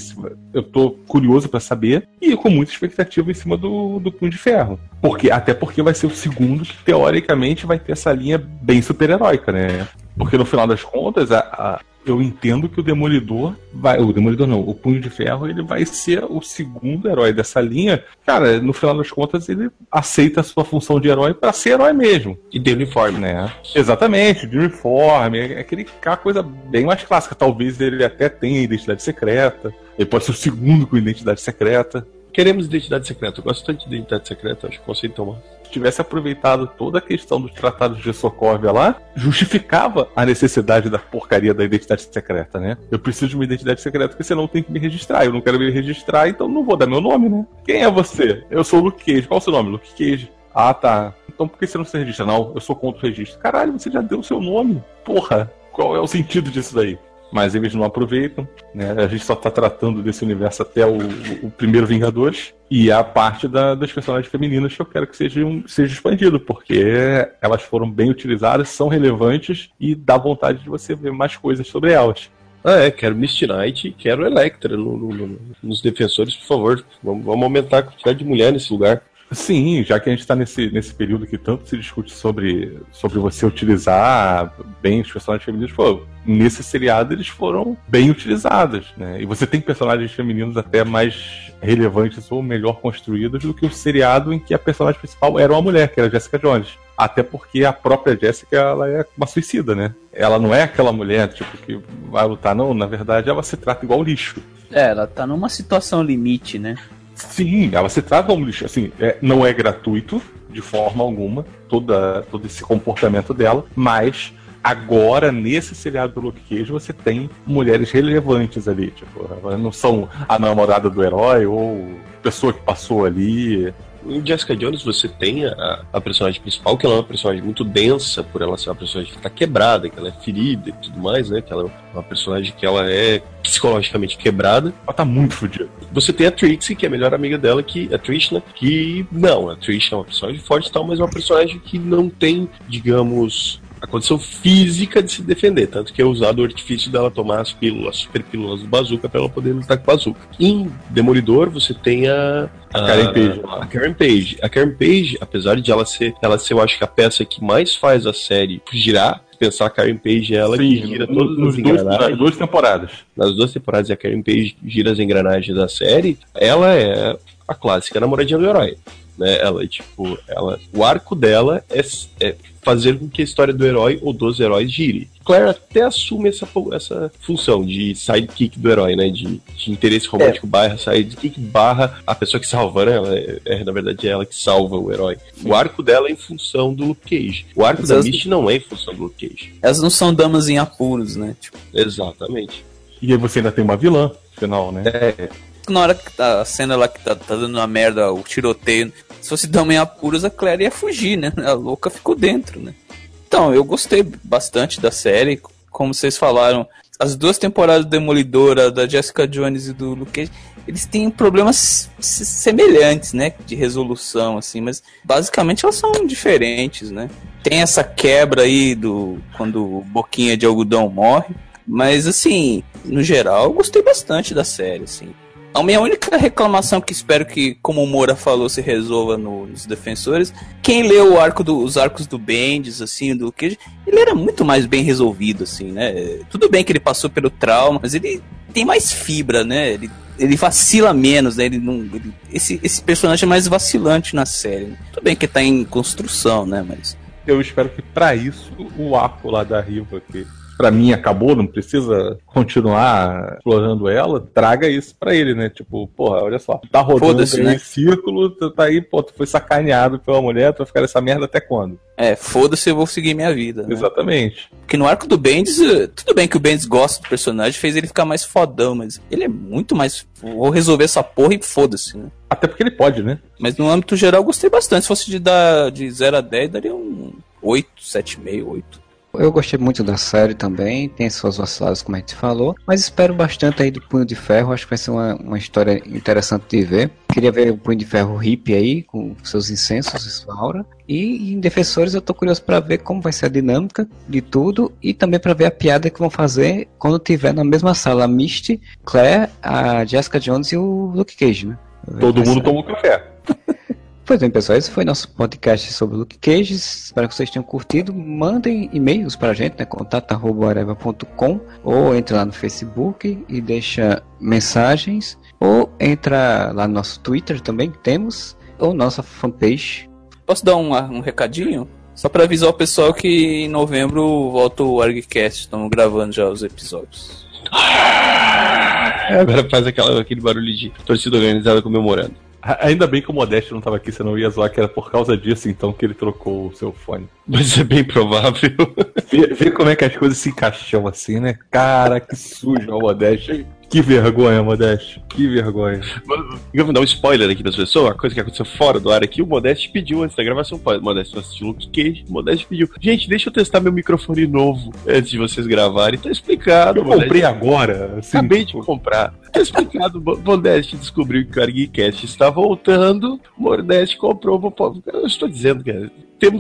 Eu tô curioso para saber e com muita expectativa em cima do, do Punho de Ferro. Porque, até porque vai ser o segundo que, teoricamente, vai ter essa linha bem super-heróica, né? Porque, no final das contas, a, a, eu entendo que o Demolidor vai... O Demolidor não, o Punho de Ferro, ele vai ser o segundo herói dessa linha. Cara, no final das contas, ele aceita a sua função de herói pra ser herói mesmo. E de uniforme, né? Exatamente, de uniforme. É aquele, aquela coisa bem mais clássica. Talvez ele até tenha identidade secreta. Ele pode ser o segundo com identidade secreta. Queremos identidade secreta. Eu gosto tanto de identidade secreta, acho que consigo tomar. Se tivesse aproveitado toda a questão dos tratados de Sokovia lá, justificava a necessidade da porcaria da identidade secreta, né? Eu preciso de uma identidade secreta porque senão eu tenho que me registrar. Eu não quero me registrar, então não vou dar meu nome, né? Quem é você? Eu sou o Luke Cage. Qual é o seu nome? Luke Cage. Ah, tá. Então por que você não se registra? Não, eu sou contra o registro. Caralho, você já deu o seu nome. Porra, qual é o sentido disso daí? Mas eles não aproveitam, né? A gente só tá tratando desse universo até o, o primeiro Vingadores. E a parte da, das personagens femininas que eu quero que seja, um, seja expandido, porque elas foram bem utilizadas, são relevantes e dá vontade de você ver mais coisas sobre elas. Ah, é, quero Misty Knight e quero Elektra no, no, no, nos Defensores, por favor. Vamos, vamos aumentar a quantidade de mulher nesse lugar. Sim, já que a gente está nesse, nesse período que tanto se discute sobre, sobre você utilizar bem os personagens femininos, pô, nesse seriado eles foram bem utilizados, né? E você tem personagens femininos até mais relevantes ou melhor construídos do que o seriado em que a personagem principal era uma mulher, que era Jessica Jones. Até porque a própria Jessica, ela é uma suicida, né? Ela não é aquela mulher, tipo, que vai lutar, não. Na verdade, ela se trata igual lixo. É, ela tá numa situação limite, né? Sim, ela se trata um lixo, assim, é, não é gratuito de forma alguma, toda, todo esse comportamento dela, mas agora, nesse seriado do Luke Cage, você tem mulheres relevantes ali, tipo, elas não são a namorada do herói ou pessoa que passou ali. Em Jessica Jones você tem a, a personagem principal, que ela é uma personagem muito densa, por ela ser uma personagem que está quebrada, que ela é ferida e tudo mais, né? Que ela é uma personagem que ela é psicologicamente quebrada. Ela tá muito fodida. Você tem a Trixie, que é a melhor amiga dela, que a Trishna, que não, a Trishna é uma personagem forte e tal, mas é uma personagem que não tem, digamos, a condição física de se defender, tanto que é usado o artifício dela tomar as pílulas, as super pílulas do Bazooka, pra ela poder lutar com o Bazooka. Em Demolidor, você tem a... A, a Karen Page. A Karen Page. A Karen Page, apesar de ela ser, ela ser, eu acho que a peça que mais faz a série girar, pensar a Karen Page é ela Sim, que gira todas nos, as engranagens. Nas duas temporadas. Nas duas temporadas, a Karen Page gira as engranagens da série, ela é a clássica namoradinha do herói. Né? Ela, tipo, ela, o arco dela é, é fazer com que a história do herói ou dos heróis gire. Claire até assume essa, essa função de sidekick do herói, né? De, de interesse romântico é. barra sidekick barra a pessoa que salva, né? Ela é, é, na verdade é ela que salva o herói. Sim. O arco dela é em função do Luke Cage. O arco Mas da Misty que... não é em função do Luke Cage. Elas não são damas em apuros, né? Tipo... Exatamente. E aí você ainda tem uma vilã, no final, né? É. Na hora que tá a cena lá que tá, tá dando uma merda, o tiroteio... Se fosse dar meio apuros, a Claire ia fugir, né? A louca ficou dentro, né? Então, eu gostei bastante da série. Como vocês falaram, as duas temporadas do Demolidor, da Jessica Jones e do Luke Cage, eles têm problemas semelhantes, né? De resolução, assim. Mas, basicamente, elas são diferentes, né? Tem essa quebra aí do... Quando o Boquinha de Algodão morre. Mas, assim, no geral, eu gostei bastante da série, assim. A minha única reclamação, que espero que, como o Moura falou, se resolva no, nos Defensores, quem leu o arco do, os arcos do Bendis, assim, do Cage, ele era muito mais bem resolvido, assim, né? Tudo bem que ele passou pelo trauma, mas ele tem mais fibra, né? Ele, ele vacila menos, né? Ele não, ele, esse, esse personagem é mais vacilante na série. Né? Tudo bem que tá em construção, né? Mas eu espero que, pra isso, o arco lá da Riva aqui, pra mim acabou, não precisa continuar explorando ela, traga isso pra ele, né? Tipo, porra, olha só, tá rodando aí, né? Em círculo, tu tá aí, pô, tu foi sacaneado pela mulher, tu vai ficar nessa merda até quando? É, foda-se, eu vou seguir minha vida, né? Exatamente. Porque no arco do Bendis, tudo bem que o Bendis gosta do personagem, fez ele ficar mais fodão, mas ele é muito mais... Vou resolver essa porra e foda-se, né? Até porque ele pode, né? Mas no âmbito geral eu gostei bastante. Se fosse de dar de zero a dez, daria um oito, sete vírgula cinco, oito. Eu gostei muito da série também, tem suas vaciladas como a gente falou, mas espero bastante aí do Punho de Ferro, acho que vai ser uma, uma história interessante de ver. Queria ver o Punho de Ferro hippie aí, com seus incensos e sua aura. E em Defensores eu tô curioso pra ver como vai ser a dinâmica de tudo e também pra ver a piada que vão fazer quando tiver na mesma sala a Misty, Claire, a Jessica Jones e o Luke Cage, né? Todo mundo tomou café. Pois bem, pessoal, esse foi nosso podcast sobre Luke Cage. Espero que vocês tenham curtido. Mandem e-mails pra gente, né? contato arroba areva ponto com, ou entra lá no Facebook e deixa mensagens, ou entra lá no nosso Twitter também, que temos, ou nossa fanpage. Posso dar um, um recadinho? Só pra avisar o pessoal que em novembro volta o ArgCast, estamos gravando já os episódios. Agora faz aquela, aquele barulho de torcida organizada comemorando. Ainda bem que o Modesto não estava aqui, senão eu ia zoar que era por causa disso, então, que ele trocou o seu fone. Mas é bem provável. Vê como é que as coisas se encaixam assim, né? Cara, que sujo o Modesto. Que vergonha, Modesto. Que vergonha. Eu vou dar um spoiler aqui das pessoas, uma coisa que aconteceu fora do ar aqui. O Modesto pediu antes da gravação. O Modesto assistiu o Luke Cage. O Modesto pediu. Gente, deixa eu testar meu microfone novo antes de vocês gravarem. Tá explicado. Eu Modesto. comprei agora. Assim, Acabei de comprar. Tá explicado. O Modesto descobriu que o ArgCast está voltando. O Modesto comprou. Eu estou dizendo, cara.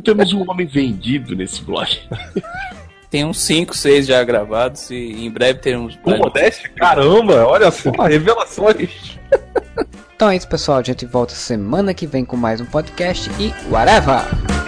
Temos um homem vendido nesse blog. Tem uns cinco, seis já gravados e em breve teremos... O Modeste? Caramba, olha só, revelações. Então é isso, pessoal. A gente volta semana que vem com mais um podcast e whatever!